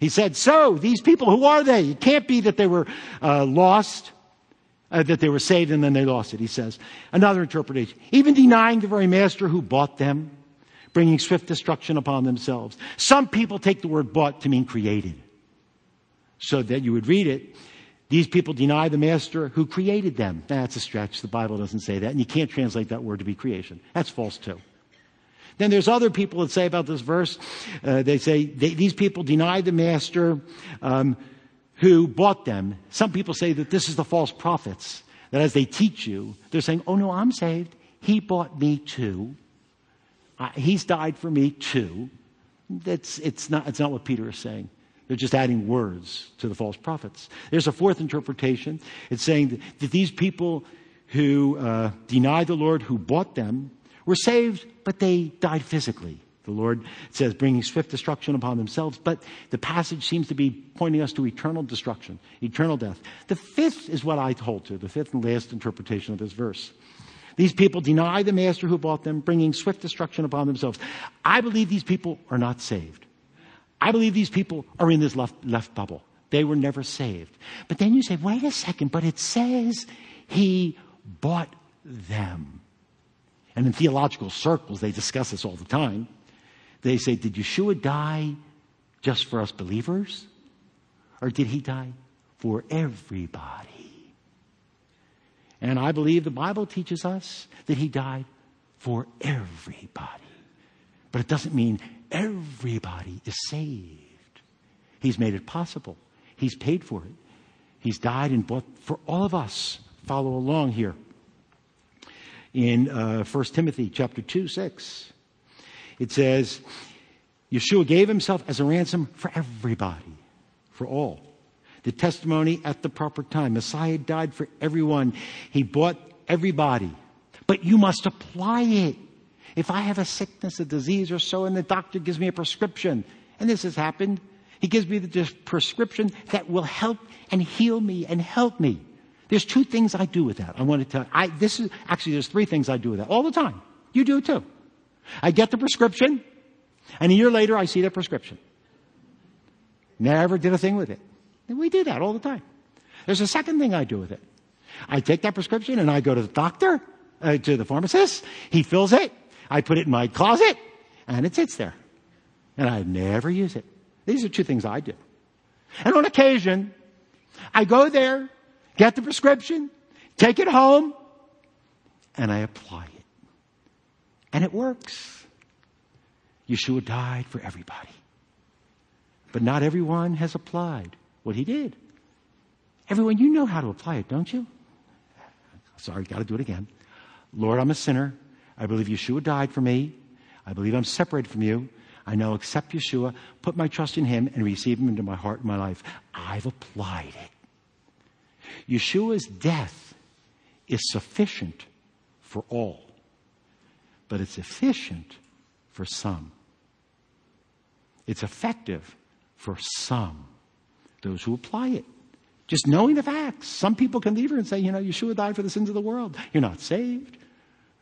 He said, so these people, who are they? It can't be that they were uh, lost, uh, that they were saved and then they lost it, he says. Another interpretation. Even denying the very master who bought them, bringing swift destruction upon themselves. Some people take the word bought to mean created. So that you would read it These people deny the master who created them. That's a stretch. The Bible doesn't say that. And you can't translate that word to be creation. That's false too. Then there's other people that say about this verse, uh, they say they, these people deny the master um, who bought them. Some people say that this is the false prophets, that as they teach you, they're saying, oh no, I'm saved. He bought me too. Uh, he's died for me too. That's, it's not, it's not what Peter is saying. They're just adding words to the false prophets. There's a fourth interpretation. It's saying that, that these people who uh, deny the Lord who bought them were saved, but they died physically. The Lord says, bringing swift destruction upon themselves. But the passage seems to be pointing us to eternal destruction, eternal death. The fifth is what I hold to, the fifth and last interpretation of this verse. These people deny the master who bought them, bringing swift destruction upon themselves. I believe these people are not saved. I believe these people are in this left, left bubble. They were never saved. But then you say, wait a second, but it says he bought them. And in theological circles, they discuss this all the time. They say, did Yeshua die just for us believers? Or did he die for everybody? And I believe the Bible teaches us that he died for everybody. But it doesn't mean everybody is saved. He's made it possible. He's paid for it. He's died and bought for all of us. Follow along here. In uh, First Timothy chapter two, six, it says, Yeshua gave himself as a ransom for everybody, for all. The testimony at the proper time. Messiah died for everyone. He bought everybody. But you must apply it. If I have a sickness, a disease or so, and the doctor gives me a prescription, and this has happened, he gives me the prescription that will help and heal me and help me. There's two things I do with that. I want to tell you. I, this is, actually, there's three things I do with that all the time. You do too. I get the prescription, and a year later, I see that prescription. Never did a thing with it. And we do that all the time. There's a second thing I do with it. I take that prescription, and I go to the doctor, uh, to the pharmacist. He fills it. I put it in my closet, and it sits there. And I never use it. These are two things I do. And on occasion, I go there, get the prescription, take it home, and I apply it. And it works. Yeshua died for everybody. But not everyone has applied what he did. Everyone, you know how to apply it, don't you? Sorry, got to do it again. Lord, I'm a sinner. I believe Yeshua died for me. I believe I'm separated from you. I now accept Yeshua, put my trust in him, and receive him into my heart and my life. I've applied it. Yeshua's death is sufficient for all, but it's efficient for some. It's effective for some, those who apply it. Just knowing the facts. Some people can leave here and say, you know, Yeshua died for the sins of the world. You're not saved.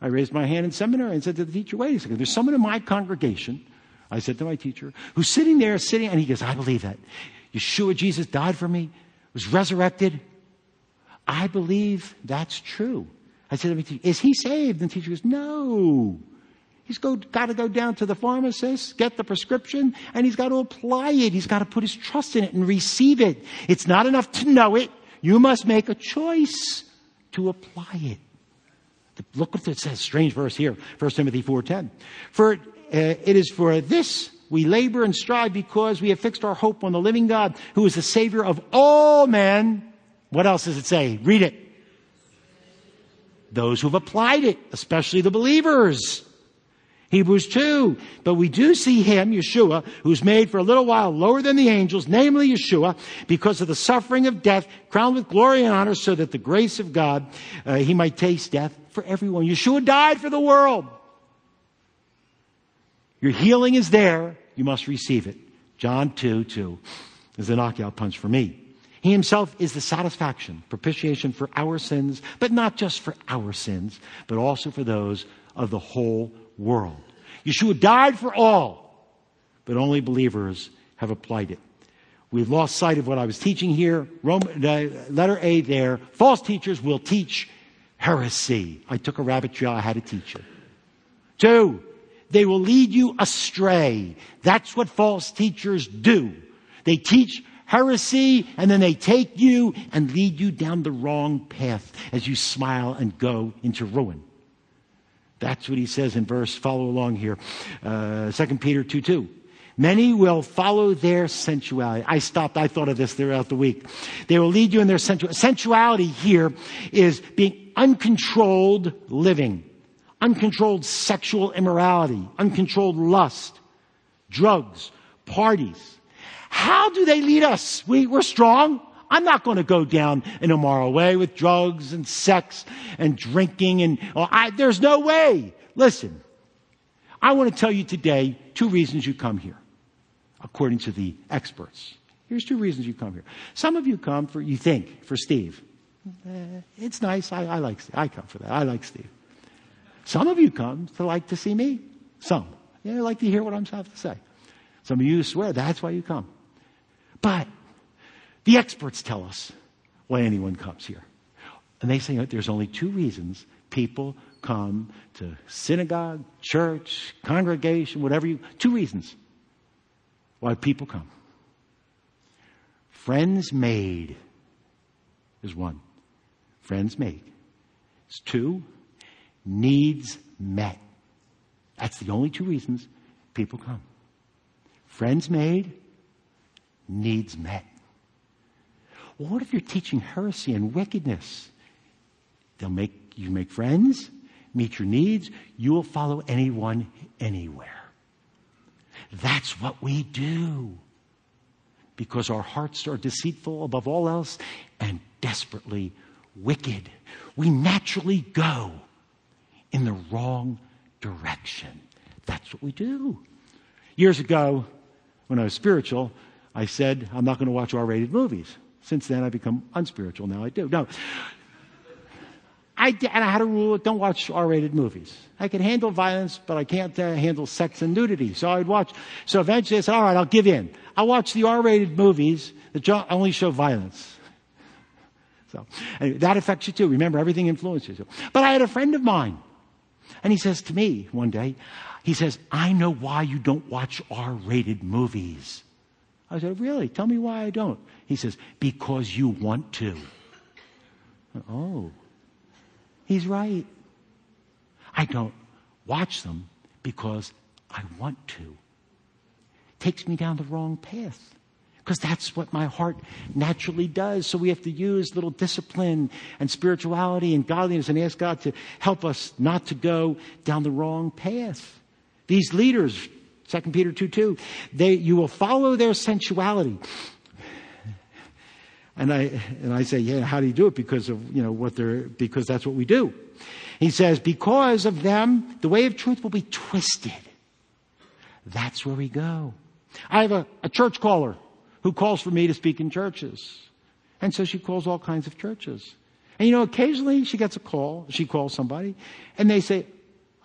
I raised my hand in seminary and said to the teacher, wait a second, there's someone in my congregation, I said to my teacher, who's sitting there, sitting, and he goes, I believe that. Yeshua, Jesus died for me, was resurrected. I believe that's true. I said to my teacher, is he saved? And the teacher goes, no. He's go, got to go down to the pharmacist, get the prescription, and he's got to apply it. He's got to put his trust in it and receive it. It's not enough to know it. You must make a choice to apply it. Look what it says. Strange verse here. First Timothy four ten. For uh, it is for this we labor and strive because we have fixed our hope on the living God, who is the Savior of all men. What else does it say? Read it. Those who've applied it, especially the believers. Hebrews two. But we do see him, Yeshua, who's made for a little while lower than the angels, namely Yeshua, because of the suffering of death, crowned with glory and honor, so that the grace of God, uh, he might taste death for everyone. Yeshua died for the world. Your healing is there. You must receive it. John two, two is a knockout punch for me. He himself is the satisfaction, propitiation for our sins, but not just for our sins, but also for those of the whole world. Yeshua died for all, but only believers have applied it. We've lost sight of what I was teaching here. Roman, uh, letter A there. False teachers will teach heresy. I took a rabbit trail. I had a teacher. Two, they will lead you astray. That's what false teachers do. They teach heresy, and then they take you and lead you down the wrong path as you smile and go into ruin. That's what he says in verse, follow along here, uh, Second Peter two two. Many will follow their sensuality. I stopped, I thought of this throughout the week. They will lead you in their sensuality. Sensuality here is being uncontrolled living, uncontrolled sexual immorality, uncontrolled lust, drugs, parties. How do they lead us? We, we're strong. I'm not going to go down an immoral way with drugs and sex and drinking. and oh, I, There's no way. Listen, I want to tell you today two reasons you come here, according to the experts. Here's two reasons you come here. Some of you come for, you think, for Steve. Uh, it's nice. I, I like Steve. I come for that. I like Steve. Some of you come to like to see me. Some. They like to hear what I'm have to say. Some of you swear that's why you come. But the experts tell us why anyone comes here. And they say there's only two reasons people come to synagogue, church, congregation, whatever you... Two reasons why people come. Friends made is one. Friends made is two. Needs met. That's the only two reasons people come. Friends made, needs met. Well, what if you're teaching heresy and wickedness? They'll make you make friends, meet your needs. You will follow anyone, anywhere. That's what we do. Because our hearts are deceitful above all else and desperately wicked. We naturally go in the wrong direction. That's what we do. Years ago, when I was spiritual, I said, I'm not going to watch R-rated movies. Since then, I've become unspiritual. Now I do. No. I did, and I had a rule, don't watch R-rated movies. I can handle violence, but I can't uh, handle sex and nudity. So I'd watch. So eventually I said, all right, I'll give in. I'll watch the R-rated movies that only show violence. So anyway, that affects you too. Remember, everything influences you. But I had a friend of mine, and he says to me one day, he says, I know why you don't watch R-rated movies. I said, really? Tell me why I don't. He says, because you want to. Oh, he's right. I don't watch them because I want to. Takes me down the wrong path because that's what my heart naturally does. So we have to use little discipline and spirituality and godliness and ask God to help us not to go down the wrong path. These leaders... Second Peter two two, they, you will follow their sensuality. And I, and I say, yeah, how do you do it? Because of, you know, what they're, because that's what we do. He says, because of them, the way of truth will be twisted. That's where we go. I have a, a church caller who calls for me to speak in churches. And so she calls all kinds of churches. And you know, occasionally she gets a call, she calls somebody and they say,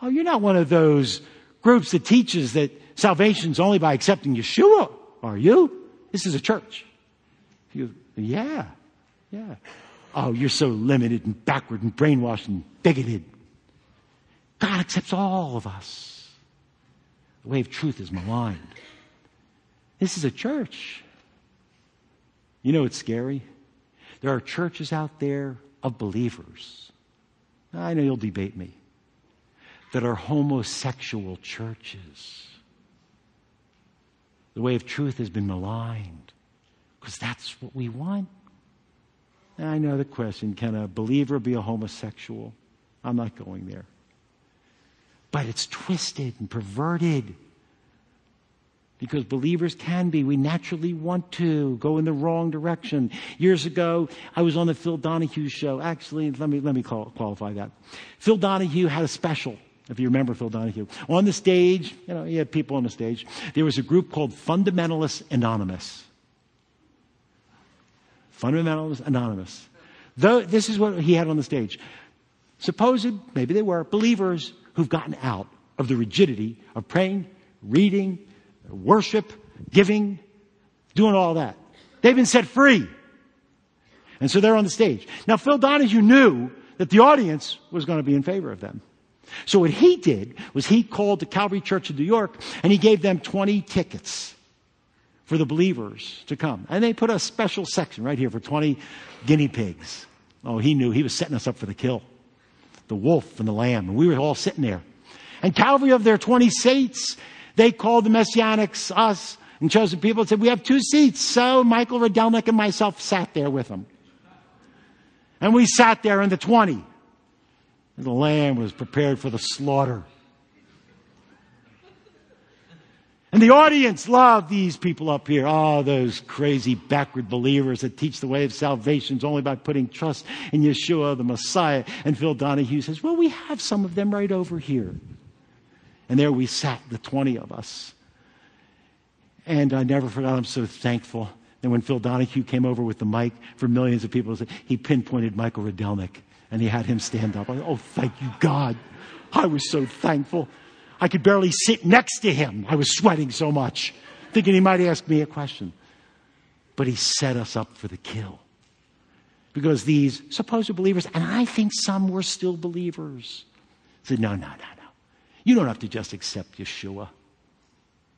oh, you're not one of those groups that teaches that salvation's only by accepting Yeshua, are you? This is a church. She goes, yeah, yeah. Oh, you're so limited and backward and brainwashed and bigoted. God accepts all of us. The way of truth is maligned. This is a church. You know, it's scary. There are churches out there of believers. I know you'll debate me. That are homosexual churches. The way of truth has been maligned because that's what we want. And I know the question, can a believer be a homosexual? I'm not going there. But it's twisted and perverted because believers can be. We naturally want to go in the wrong direction. Years ago, I was on the Phil Donahue show. Actually, let me, let me call, qualify that. Phil Donahue had a special. If you remember Phil Donahue, on the stage, you know, he had people on the stage. There was a group called Fundamentalists Anonymous. Fundamentalists Anonymous. Though this is what he had on the stage. Supposed, maybe they were, believers who've gotten out of the rigidity of praying, reading, worship, giving, doing all that. They've been set free. And so they're on the stage. Now, Phil Donahue knew that the audience was going to be in favor of them. So what he did was he called the Calvary Church of New York and he gave them twenty tickets for the believers to come. And they put a special section right here for twenty guinea pigs. Oh, he knew. He was setting us up for the kill. The wolf and the lamb. And we were all sitting there. And Calvary, of their twenty seats, they called the Messianics, us, and chosen people, and said, we have two seats. So Michael Rydelnik and myself sat there with them. And we sat there in the twenty. And the lamb was prepared for the slaughter. And the audience loved these people up here. Oh, those crazy backward believers that teach the way of salvation only by putting trust in Yeshua, the Messiah. And Phil Donahue says, well, we have some of them right over here. And there we sat, the twenty of us. And I never forgot, I'm so thankful. And when Phil Donahue came over with the mic for millions of people, he pinpointed Michael Rydelnik, and he had him stand up. I said, oh, thank you, God. I was so thankful. I could barely sit next to him. I was sweating so much, thinking he might ask me a question. But he set us up for the kill. Because these supposed believers, and I think some were still believers, said, no, no, no, no. You don't have to just accept Yeshua.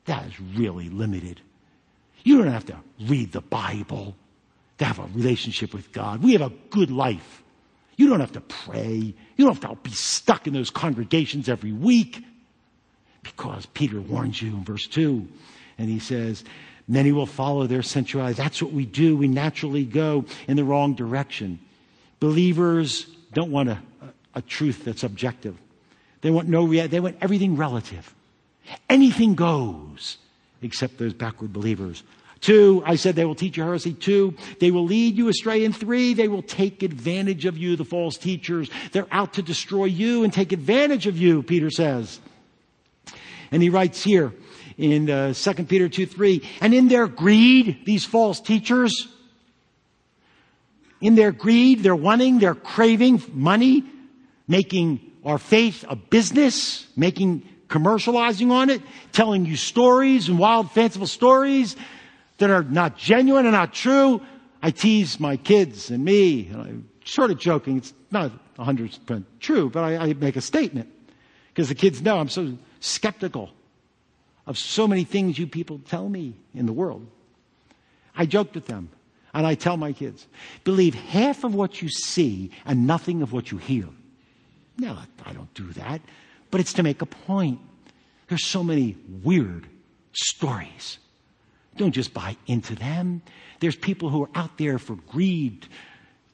That is really limited. You don't have to read the Bible to have a relationship with God. We have a good life. You don't have to pray. You don't have to be stuck in those congregations every week. Because Peter warns you in verse two. And he says, many will follow their sensuality. That's what we do. We naturally go in the wrong direction. Believers don't want a, a truth that's objective. They want no rea- They want everything relative. Anything goes, except those backward believers. Two, I said they will teach you heresy. Two, they will lead you astray. And three, they will take advantage of you, the false teachers. They're out to destroy you and take advantage of you, Peter says. And he writes here in uh, Second Peter two three, and in their greed, these false teachers, in their greed, they're wanting, they're craving money, making our faith a business, making commercializing on it, telling you stories and wild, fanciful stories that are not genuine and not true. I tease my kids and me, and I'm sort of joking. It's not one hundred percent true, but I, I make a statement because the kids know I'm so skeptical of so many things you people tell me in the world. I joked with them, and I tell my kids, believe half of what you see and nothing of what you hear. No, I don't do that. But it's to make a point. There's so many weird stories. Don't just buy into them. There's people who are out there for greed,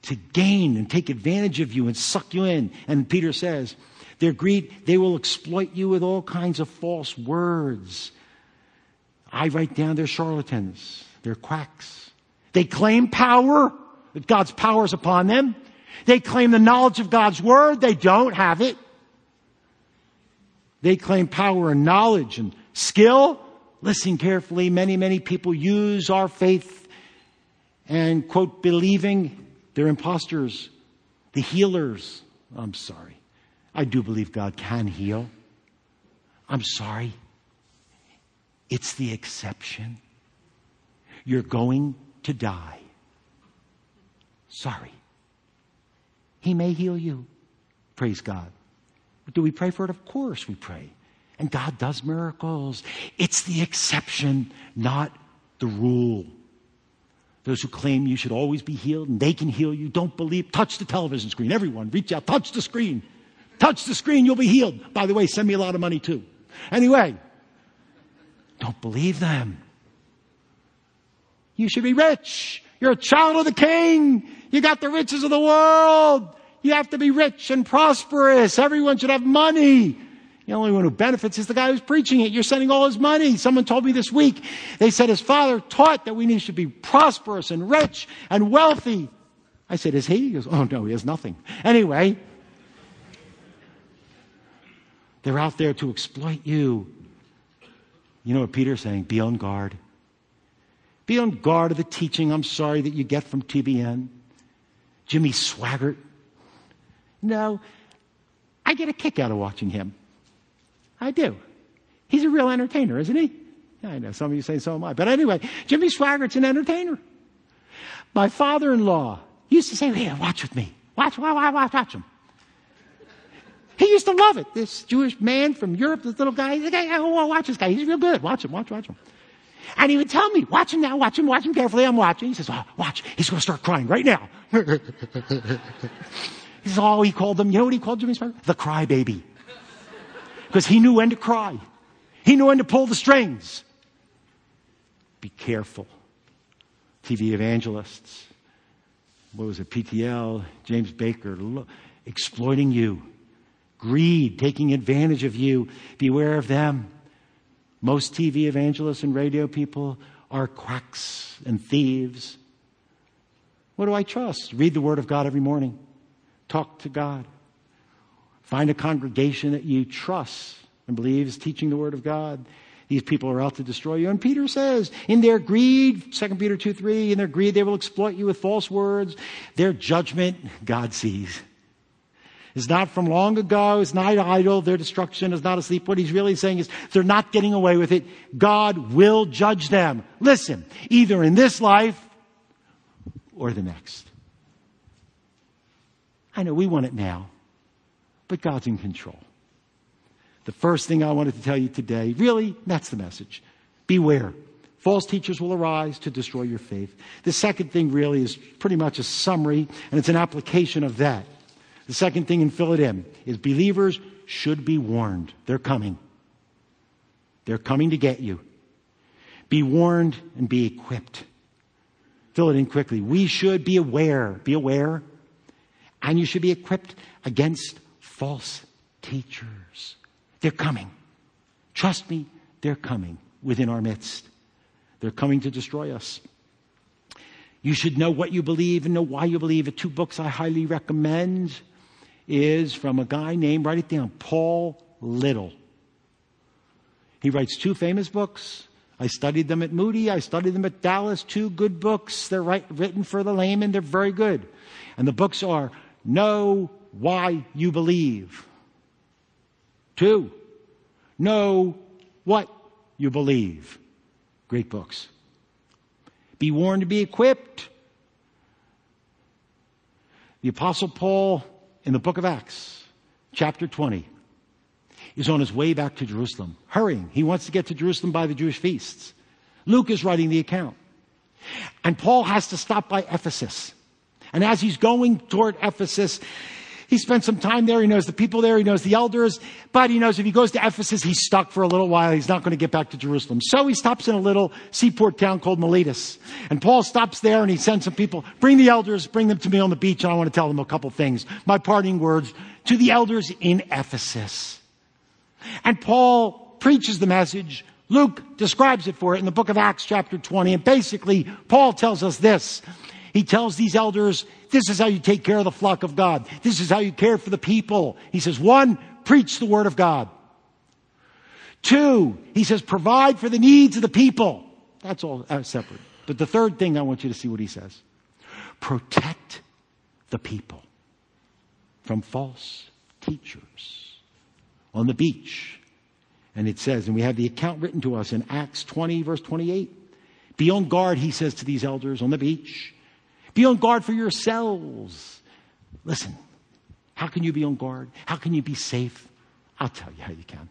to gain and take advantage of you and suck you in. And Peter says, their greed, they will exploit you with all kinds of false words. I write down they're charlatans. They're quacks. They claim power, that God's power is upon them. They claim the knowledge of God's word. They don't have it. They claim power and knowledge and skill. Listen carefully. Many, many people use our faith and, quote, believing. They're imposters, the healers. I'm sorry. I do believe God can heal. I'm sorry. It's the exception. You're going to die. Sorry. He may heal you. Praise God. Do we pray for it? Of course we pray. And God does miracles. It's the exception, not the rule. Those who claim you should always be healed and they can heal you, don't believe. Touch the television screen. Everyone, reach out. Touch the screen. Touch the screen. You'll be healed. By the way, send me a lot of money too. Anyway, don't believe them. You should be rich. You're a child of the King. You got the riches of the world. You have to be rich and prosperous. Everyone should have money. The only one who benefits is the guy who's preaching it. You're sending all his money. Someone told me this week, they said his father taught that we should be prosperous and rich and wealthy. I said, is he? He goes, oh no, he has nothing. Anyway, they're out there to exploit you. You know what Peter's saying? Be on guard. Be on guard of the teaching, I'm sorry, that you get from T B N. Jimmy Swaggart. No, I get a kick out of watching him. I do. He's a real entertainer, isn't he? I know some of you say so am I. But anyway, Jimmy Swaggart's an entertainer. My father-in-law used to say, "Here, watch with me. Watch, watch, watch, watch, watch him." He used to love it. This Jewish man from Europe, this little guy. He's like, "Oh, watch this guy. He's real good. Watch him, watch, watch him." And he would tell me, watch him now, watch him, watch him carefully. I'm watching. He says, oh, watch, he's going to start crying right now. He says, oh, he called them, you know what he called Jimmy Swaggart? The cry baby. Because he knew when to cry. He knew when to pull the strings. Be careful. T V evangelists. What was it? P T L, James Baker, look, exploiting you. Greed, taking advantage of you. Beware of them. Most T V evangelists and radio people are quacks and thieves. What do I trust? Read the Word of God every morning. Talk to God. Find a congregation that you trust and believe is teaching the Word of God. These people are out to destroy you. And Peter says, in their greed, Second Peter two three, in their greed they will exploit you with false words. Their judgment, God sees. It's not from long ago. It's not idle. Their destruction is not asleep. What he's really saying is they're not getting away with it. God will judge them. Listen, either in this life or the next. I know we want it now, but God's in control. The first thing I wanted to tell you today, really, that's the message. Beware. False teachers will arise to destroy your faith. The second thing really is pretty much a summary, and it's an application of that. The second thing, and fill it in, is believers should be warned. They're coming. They're coming to get you. Be warned and be equipped. Fill it in quickly. We should be aware. Be aware. And you should be equipped against false teachers. They're coming. Trust me, they're coming within our midst. They're coming to destroy us. You should know what you believe and know why you believe it. Two books I highly recommend is from a guy named, write it down, Paul Little. He writes two famous books. I studied them at Moody. I studied them at Dallas. Two good books. They're right, written for the layman. They're very good. And the books are Know Why You Believe. Two, Know What You Believe. Great books. Be warned to be equipped. The Apostle Paul in the book of Acts, chapter twenty, is on his way back to Jerusalem, hurrying. He wants to get to Jerusalem by the Jewish feasts. Luke is writing the account. And Paul has to stop by Ephesus. And as he's going toward Ephesus, he spent some time there. He knows the people there. He knows the elders. But he knows if he goes to Ephesus, he's stuck for a little while. He's not going to get back to Jerusalem. So he stops in a little seaport town called Miletus. And Paul stops there and he sends some people. Bring the elders. Bring them to me on the beach. And I want to tell them a couple things. My parting words to the elders in Ephesus. And Paul preaches the message. Luke describes it for it in the book of Acts chapter twenty. And basically, Paul tells us this. He tells these elders, this is how you take care of the flock of God. This is how you care for the people. He says, one, preach the word of God. Two, he says, provide for the needs of the people. That's all that's separate. But the third thing, I want you to see what he says. Protect the people from false teachers on the beach. And it says, and we have the account written to us in Acts twenty, verse twenty-eight. Be on guard, he says to these elders on the beach. Be on guard for yourselves. Listen, how can you be on guard? How can you be safe? I'll tell you how you can.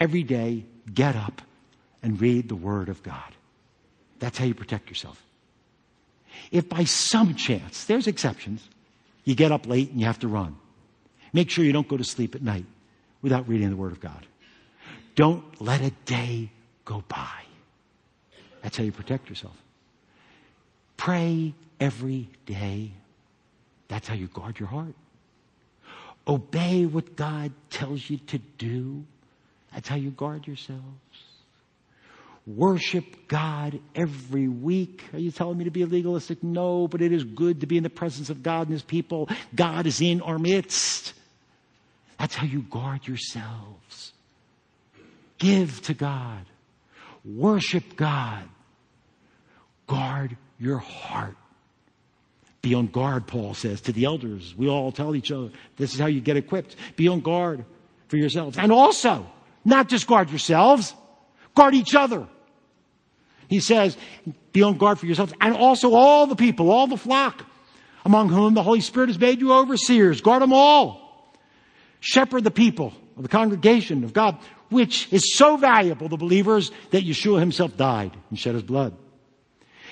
Every day, get up and read the Word of God. That's how you protect yourself. If by some chance, there's exceptions, you get up late and you have to run, make sure you don't go to sleep at night without reading the Word of God. Don't let a day go by. That's how you protect yourself. Pray every day. That's how you guard your heart. Obey what God tells you to do. That's how you guard yourselves. Worship God every week. Are you telling me to be legalistic? No, but it is good to be in the presence of God and His people. God is in our midst. That's how you guard yourselves. Give to God. Worship God. Guard your heart. Be on guard, Paul says to the elders. We all tell each other, this is how you get equipped. Be on guard for yourselves. And also, not just guard yourselves, guard each other. He says, be on guard for yourselves and also all the people, all the flock, among whom the Holy Spirit has made you overseers. Guard them all. Shepherd the people of the congregation of God. which is so valuable to believers that Yeshua himself died and shed his blood.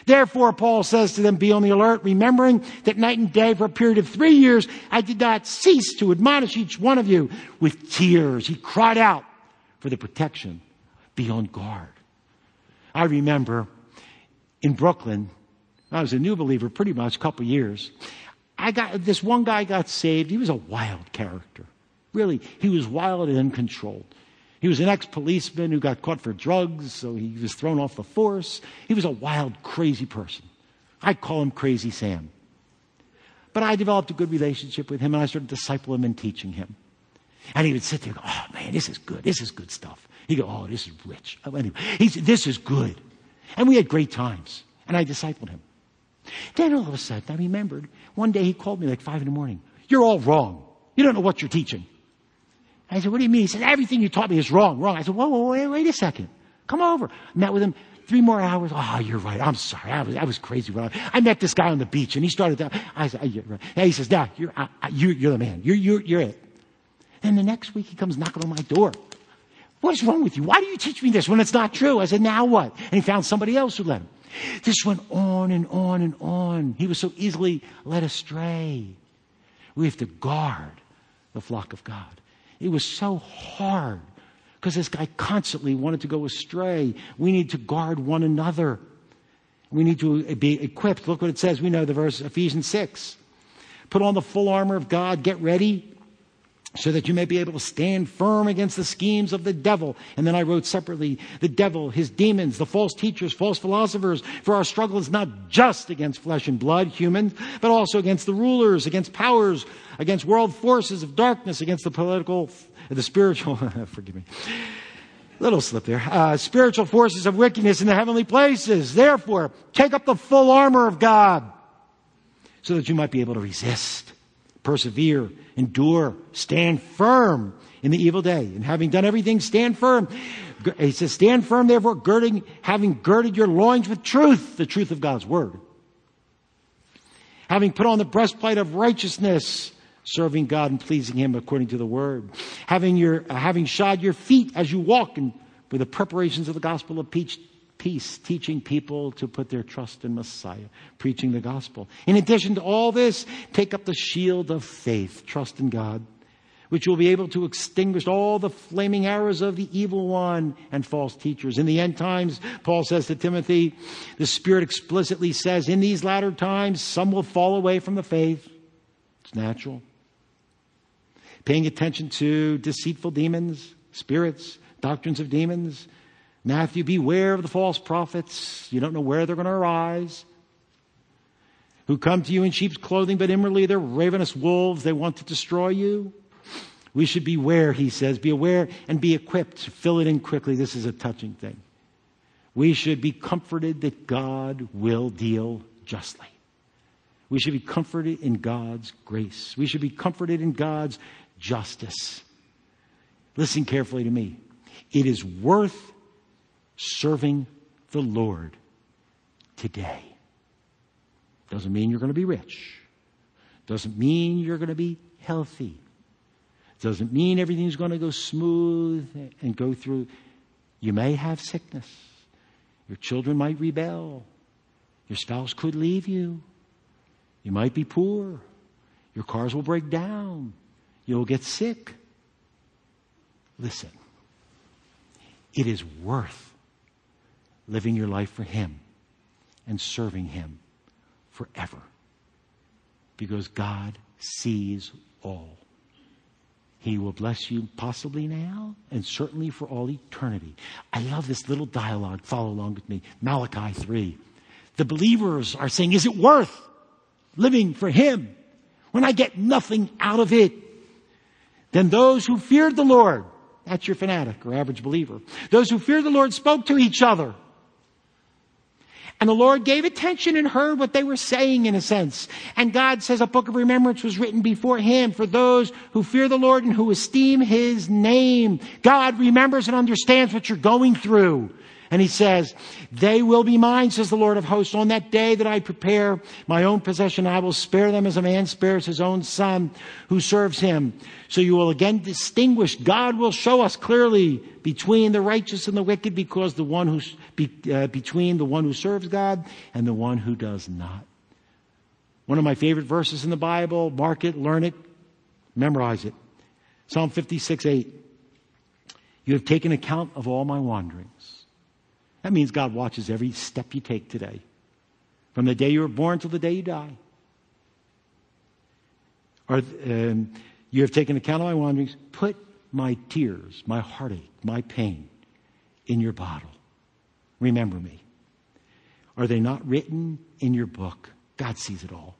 Therefore, Paul says to them, be on the alert, remembering that night and day for a period of three years, I did not cease to admonish each one of you with tears. He cried out for the protection. Be on guard. I remember in Brooklyn, I was a new believer pretty much, a couple years. I got, this one guy got saved. He was a wild character. Really, he was wild and uncontrolled. He was an ex-policeman who got caught for drugs, so he was thrown off the force. He was a wild, crazy person. I call him Crazy Sam. But I developed a good relationship with him, and I started to disciple him and teaching him. And he would sit there and go, oh, man, this is good. This is good stuff. He'd go, oh, this is rich. Oh, anyway, he said, this is good. And we had great times, and I discipled him. Then all of a sudden, I remembered, one day he called me like five in the morning. You're all wrong. You don't know what you're teaching. I said, what do you mean? He said, everything you taught me is wrong, wrong. I said, whoa, whoa, wait, wait a second. Come over. Met with him three more hours. Oh, you're right. I'm sorry. I was, I was crazy. When I, I met this guy on the beach, and he started to, I said, oh, you're right. And he says, nah, you're, I, you're, you're the man. You're, you're, you're it. Then the next week, he comes knocking on my door. What's wrong with you? Why do you teach me this when it's not true? I said, now what? And he found somebody else who let him. This went on and on and on. He was so easily led astray. We have to guard the flock of God. It was so hard because this guy constantly wanted to go astray. We need to guard one another. We need to be equipped. Look what it says. We know the verse, Ephesians six. Put on the full armor of God. Get ready so that you may be able to stand firm against the schemes of the devil. And then I wrote separately, the devil, his demons, the false teachers, false philosophers. For our struggle is not just against flesh and blood, humans, but also against the rulers, against powers, against world forces of darkness, against the political, the spiritual, forgive me, little slip there, uh, spiritual forces of wickedness in the heavenly places. Therefore, take up the full armor of God so that you might be able to resist, persevere, endure, stand firm in the evil day. And having done everything, stand firm. He says, stand firm, therefore, girding, having girded your loins with truth, the truth of God's word. Having put on the breastplate of righteousness, serving God and pleasing him according to the word. Having your, uh, having shod your feet as you walk and with the preparations of the gospel of peace. Peace, teaching people to put their trust in Messiah, preaching the gospel. In addition to all this, take up the shield of faith, trust in God, which will be able to extinguish all the flaming arrows of the evil one and false teachers. In the end times, Paul says to Timothy, the Spirit explicitly says, in these latter times, some will fall away from the faith. It's natural. Paying attention to deceitful demons, spirits, doctrines of demons. Matthew, beware of the false prophets. You don't know where they're going to arise. Who come to you in sheep's clothing, but inwardly they're ravenous wolves. They want to destroy you. We should beware, he says. Be aware and be equipped. Fill it in quickly. This is a touching thing. We should be comforted that God will deal justly. We should be comforted in God's grace. We should be comforted in God's justice. Listen carefully to me. It is worth serving the Lord today. Doesn't mean you're going to be rich. Doesn't mean you're going to be healthy. Doesn't mean everything's going to go smooth and go through. You may have sickness. Your children might rebel. Your spouse could leave you. You might be poor. Your cars will break down. You'll get sick. Listen, it is worth living your life for him and serving him forever. Because God sees all. He will bless you possibly now and certainly for all eternity. I love this little dialogue. Follow along with me. Malachi three. The believers are saying, is it worth living for him when I get nothing out of it? Then those who feared the Lord, that's your fanatic or average believer, those who feared the Lord spoke to each other. And the Lord gave attention and heard what they were saying in a sense. And God says a book of remembrance was written before him for those who fear the Lord and who esteem his name. God remembers and understands what you're going through. And he says, they will be mine, says the Lord of hosts. On that day that I prepare my own possession, I will spare them as a man spares his own son who serves him. So you will again distinguish. God will show us clearly between the righteous and the wicked, because the one who, be, uh, between the one who serves God and the one who does not. One of my favorite verses in the Bible, mark it, learn it, memorize it. Psalm fifty-six, eight. You have taken account of all my wanderings. That means God watches every step you take today, from the day you were born till the day you die. Or, um, you have taken account of my wanderings. Put my tears, my heartache, my pain in your bottle. Remember me. Are they not written in your book? God sees it all.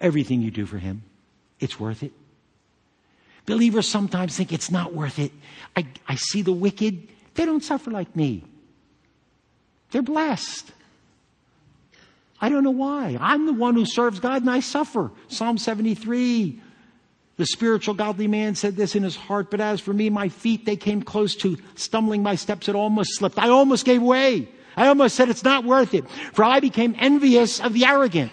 Everything you do for him, it's worth it. Believers sometimes think it's not worth it. I, I see the wicked. They don't suffer like me. They're blessed. I don't know why. I'm the one who serves God and I suffer. Psalm seventy-three, the spiritual godly man said this in his heart, but as for me, my feet, they came close to stumbling my steps. It almost slipped. I almost gave way. I almost said it's not worth it. For I became envious of the arrogant,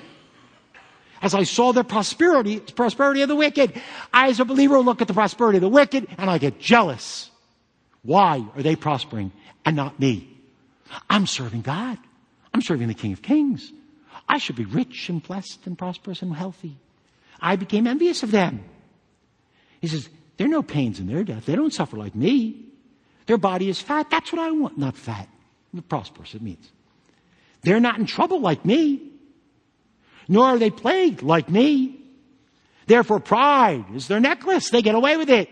as I saw the prosperity, prosperity of the wicked. I, as a believer, look at the prosperity of the wicked and I get jealous. Why are they prospering and not me? I'm serving God. I'm serving the King of Kings. I should be rich and blessed and prosperous and healthy. I became envious of them. He says, there are no pains in their death. They don't suffer like me. Their body is fat. That's what I want. Not fat. Prosperous, it means. They're not in trouble like me. Nor are they plagued like me. Therefore, pride is their necklace. They get away with it.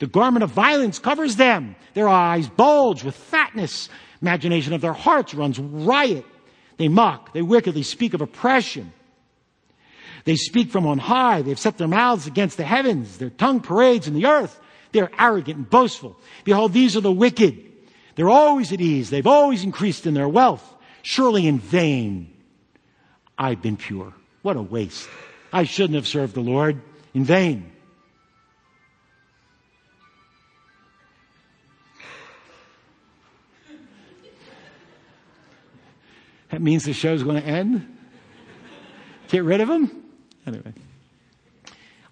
The garment of violence covers them. Their eyes bulge with fatness. Imagination of their hearts runs riot. They mock. They wickedly speak of oppression. They speak from on high. They've set their mouths against the heavens. Their tongue parades in the earth. They're arrogant and boastful. Behold, these are the wicked. They're always at ease. They've always increased in their wealth. Surely in vain I've been pure. What a waste. I shouldn't have served the Lord in vain. That means the show's going to end. Get rid of them. Anyway.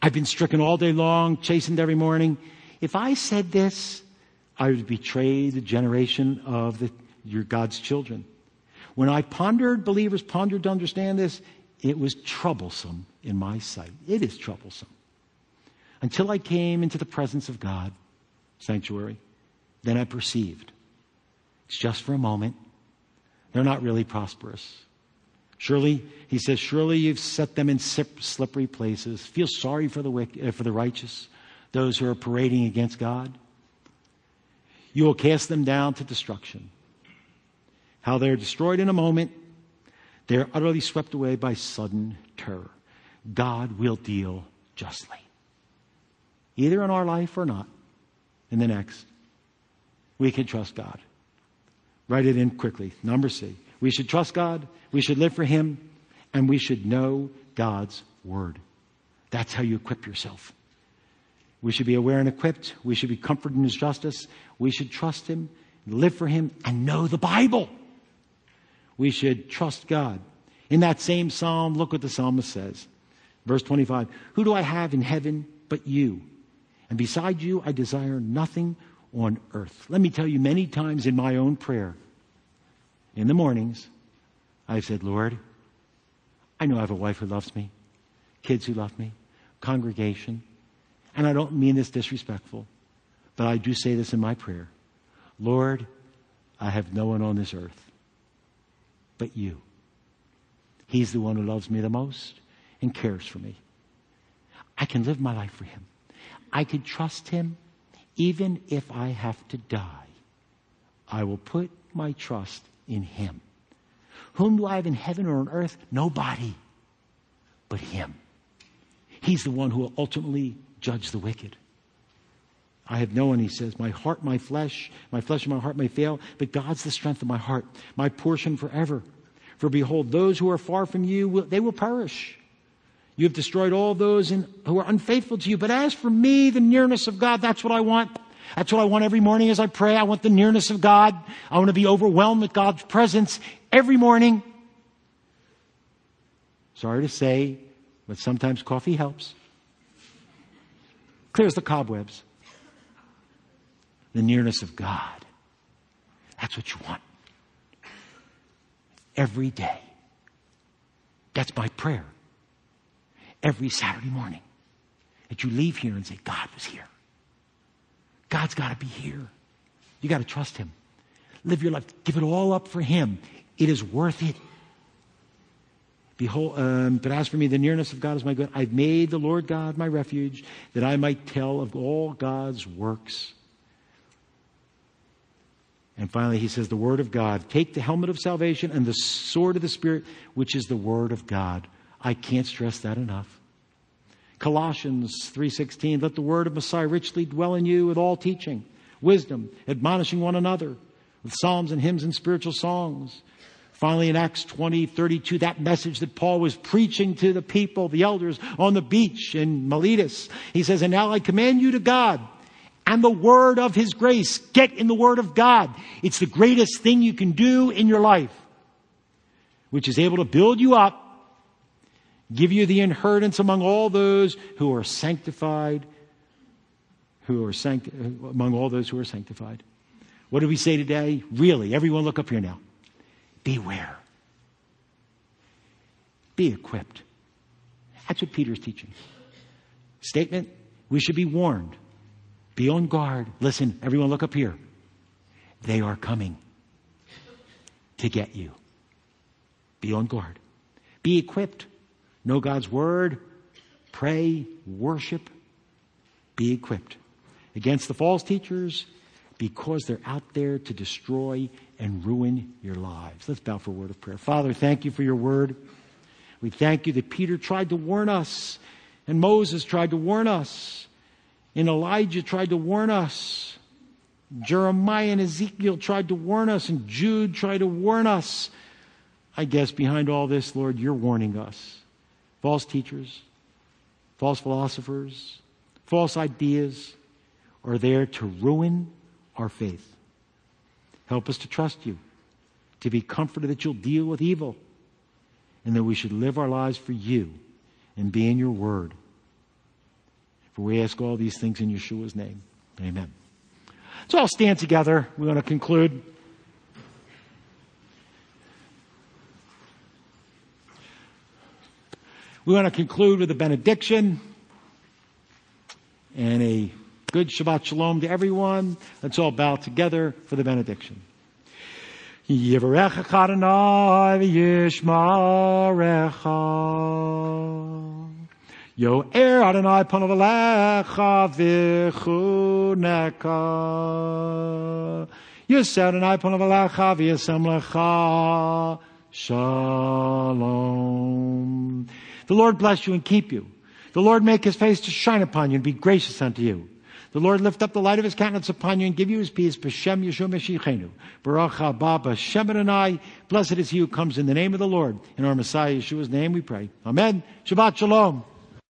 I've been stricken all day long, chastened every morning. If I said this, I would betray the generation of the, your God's children. When I pondered, believers pondered to understand this, it was troublesome in my sight. It is troublesome. Until I came into the presence of God, sanctuary, then I perceived. It's just for a moment. They're not really prosperous. Surely, he says, surely you've set them in slippery places. Feel sorry for the wicked, for the righteous, those who are parading against God. You will cast them down to destruction. How they're destroyed in a moment. They're utterly swept away by sudden terror. God will deal justly. Either in our life or not. In the next. We can trust God. Write it in quickly. Number C. We should trust God. We should live for him. And we should know God's word. That's how you equip yourself. We should be aware and equipped. We should be comforted in his justice. We should trust him, live for him, and know the Bible. We should trust God. In that same psalm, look what the psalmist says. Verse twenty-five. Who do I have in heaven but you? And beside you, I desire nothing on earth. Let me tell you, many times in my own prayer, in the mornings, I've said, Lord, I know I have a wife who loves me, kids who love me, congregation, and I don't mean this disrespectful, but I do say this in my prayer. Lord, I have no one on this earth but you. He's the one who loves me the most and cares for me. I can live my life for him. I can trust him. Even if I have to die, I will put my trust in him. Whom do I have in heaven or on earth? Nobody but him. He's the one who will ultimately judge the wicked. I have no one, he says. My heart, my flesh, my flesh and my heart may fail, but God's the strength of my heart, my portion forever. For behold, those who are far from you, will, they will perish. You have destroyed all those in, who are unfaithful to you. But as for me, the nearness of God, that's what I want. That's what I want every morning as I pray. I want the nearness of God. I want to be overwhelmed with God's presence every morning. Sorry to say, but sometimes coffee helps. Clears the cobwebs. The nearness of God. That's what you want. Every day. That's my prayer. Every Saturday morning. That you leave here and say, God was here. God's got to be here. You got to trust him. Live your life. Give it all up for him. It is worth it. Behold, um, but as for me, the nearness of God is my good. I've made the Lord God my refuge, that I might tell of all God's works. And finally, he says, the word of God. Take the helmet of salvation and the sword of the Spirit, which is the word of God. I can't stress that enough. Colossians three sixteen, let the word of Messiah richly dwell in you with all teaching, wisdom, admonishing one another with psalms and hymns and spiritual songs. Finally, in Acts twenty thirty-two, that message that Paul was preaching to the people, the elders on the beach in Miletus, he says, and now I command you to God and the word of his grace. Get in the word of God. It's the greatest thing you can do in your life, which is able to build you up, give you the inheritance among all those who are sanctified, who are sancti- among all those who are sanctified. What do we say today? Really, everyone look up here now. Beware. Be equipped. That's what Peter's teaching. Statement, we should be warned. Be on guard. Listen, everyone look up here. They are coming to get you. Be on guard. Be equipped. Know God's word, pray, worship, be equipped against the false teachers because they're out there to destroy and ruin your lives. Let's bow for a word of prayer. Father, thank you for your word. We thank you that Peter tried to warn us, and Moses tried to warn us, and Elijah tried to warn us. Jeremiah and Ezekiel tried to warn us, and Jude tried to warn us. I guess behind all this, Lord, you're warning us. False teachers, false philosophers, false ideas are there to ruin our faith. Help us to trust you, to be comforted that you'll deal with evil, and that we should live our lives for you and be in your word. For we ask all these things in Yeshua's name. Amen. So I'll stand together. We're going to conclude. We want to conclude with a benediction and a good Shabbat Shalom to everyone. Let's all bow together for the benediction. Yivarechecha Adonai v'yishmarecha. Yo'er Adonai panav alecha v'chunecha. Yiseh Adonai panav alecha v'yasem lecha shalom. The Lord bless you and keep you. The Lord make his face to shine upon you and be gracious unto you. The Lord lift up the light of his countenance upon you and give you his peace. B'Shem Yeshua Mashiachenu. Baruch haba b'Shem Adonai. Blessed is he who comes in the name of the Lord. In our Messiah Yeshua's name we pray. Amen. Shabbat Shalom.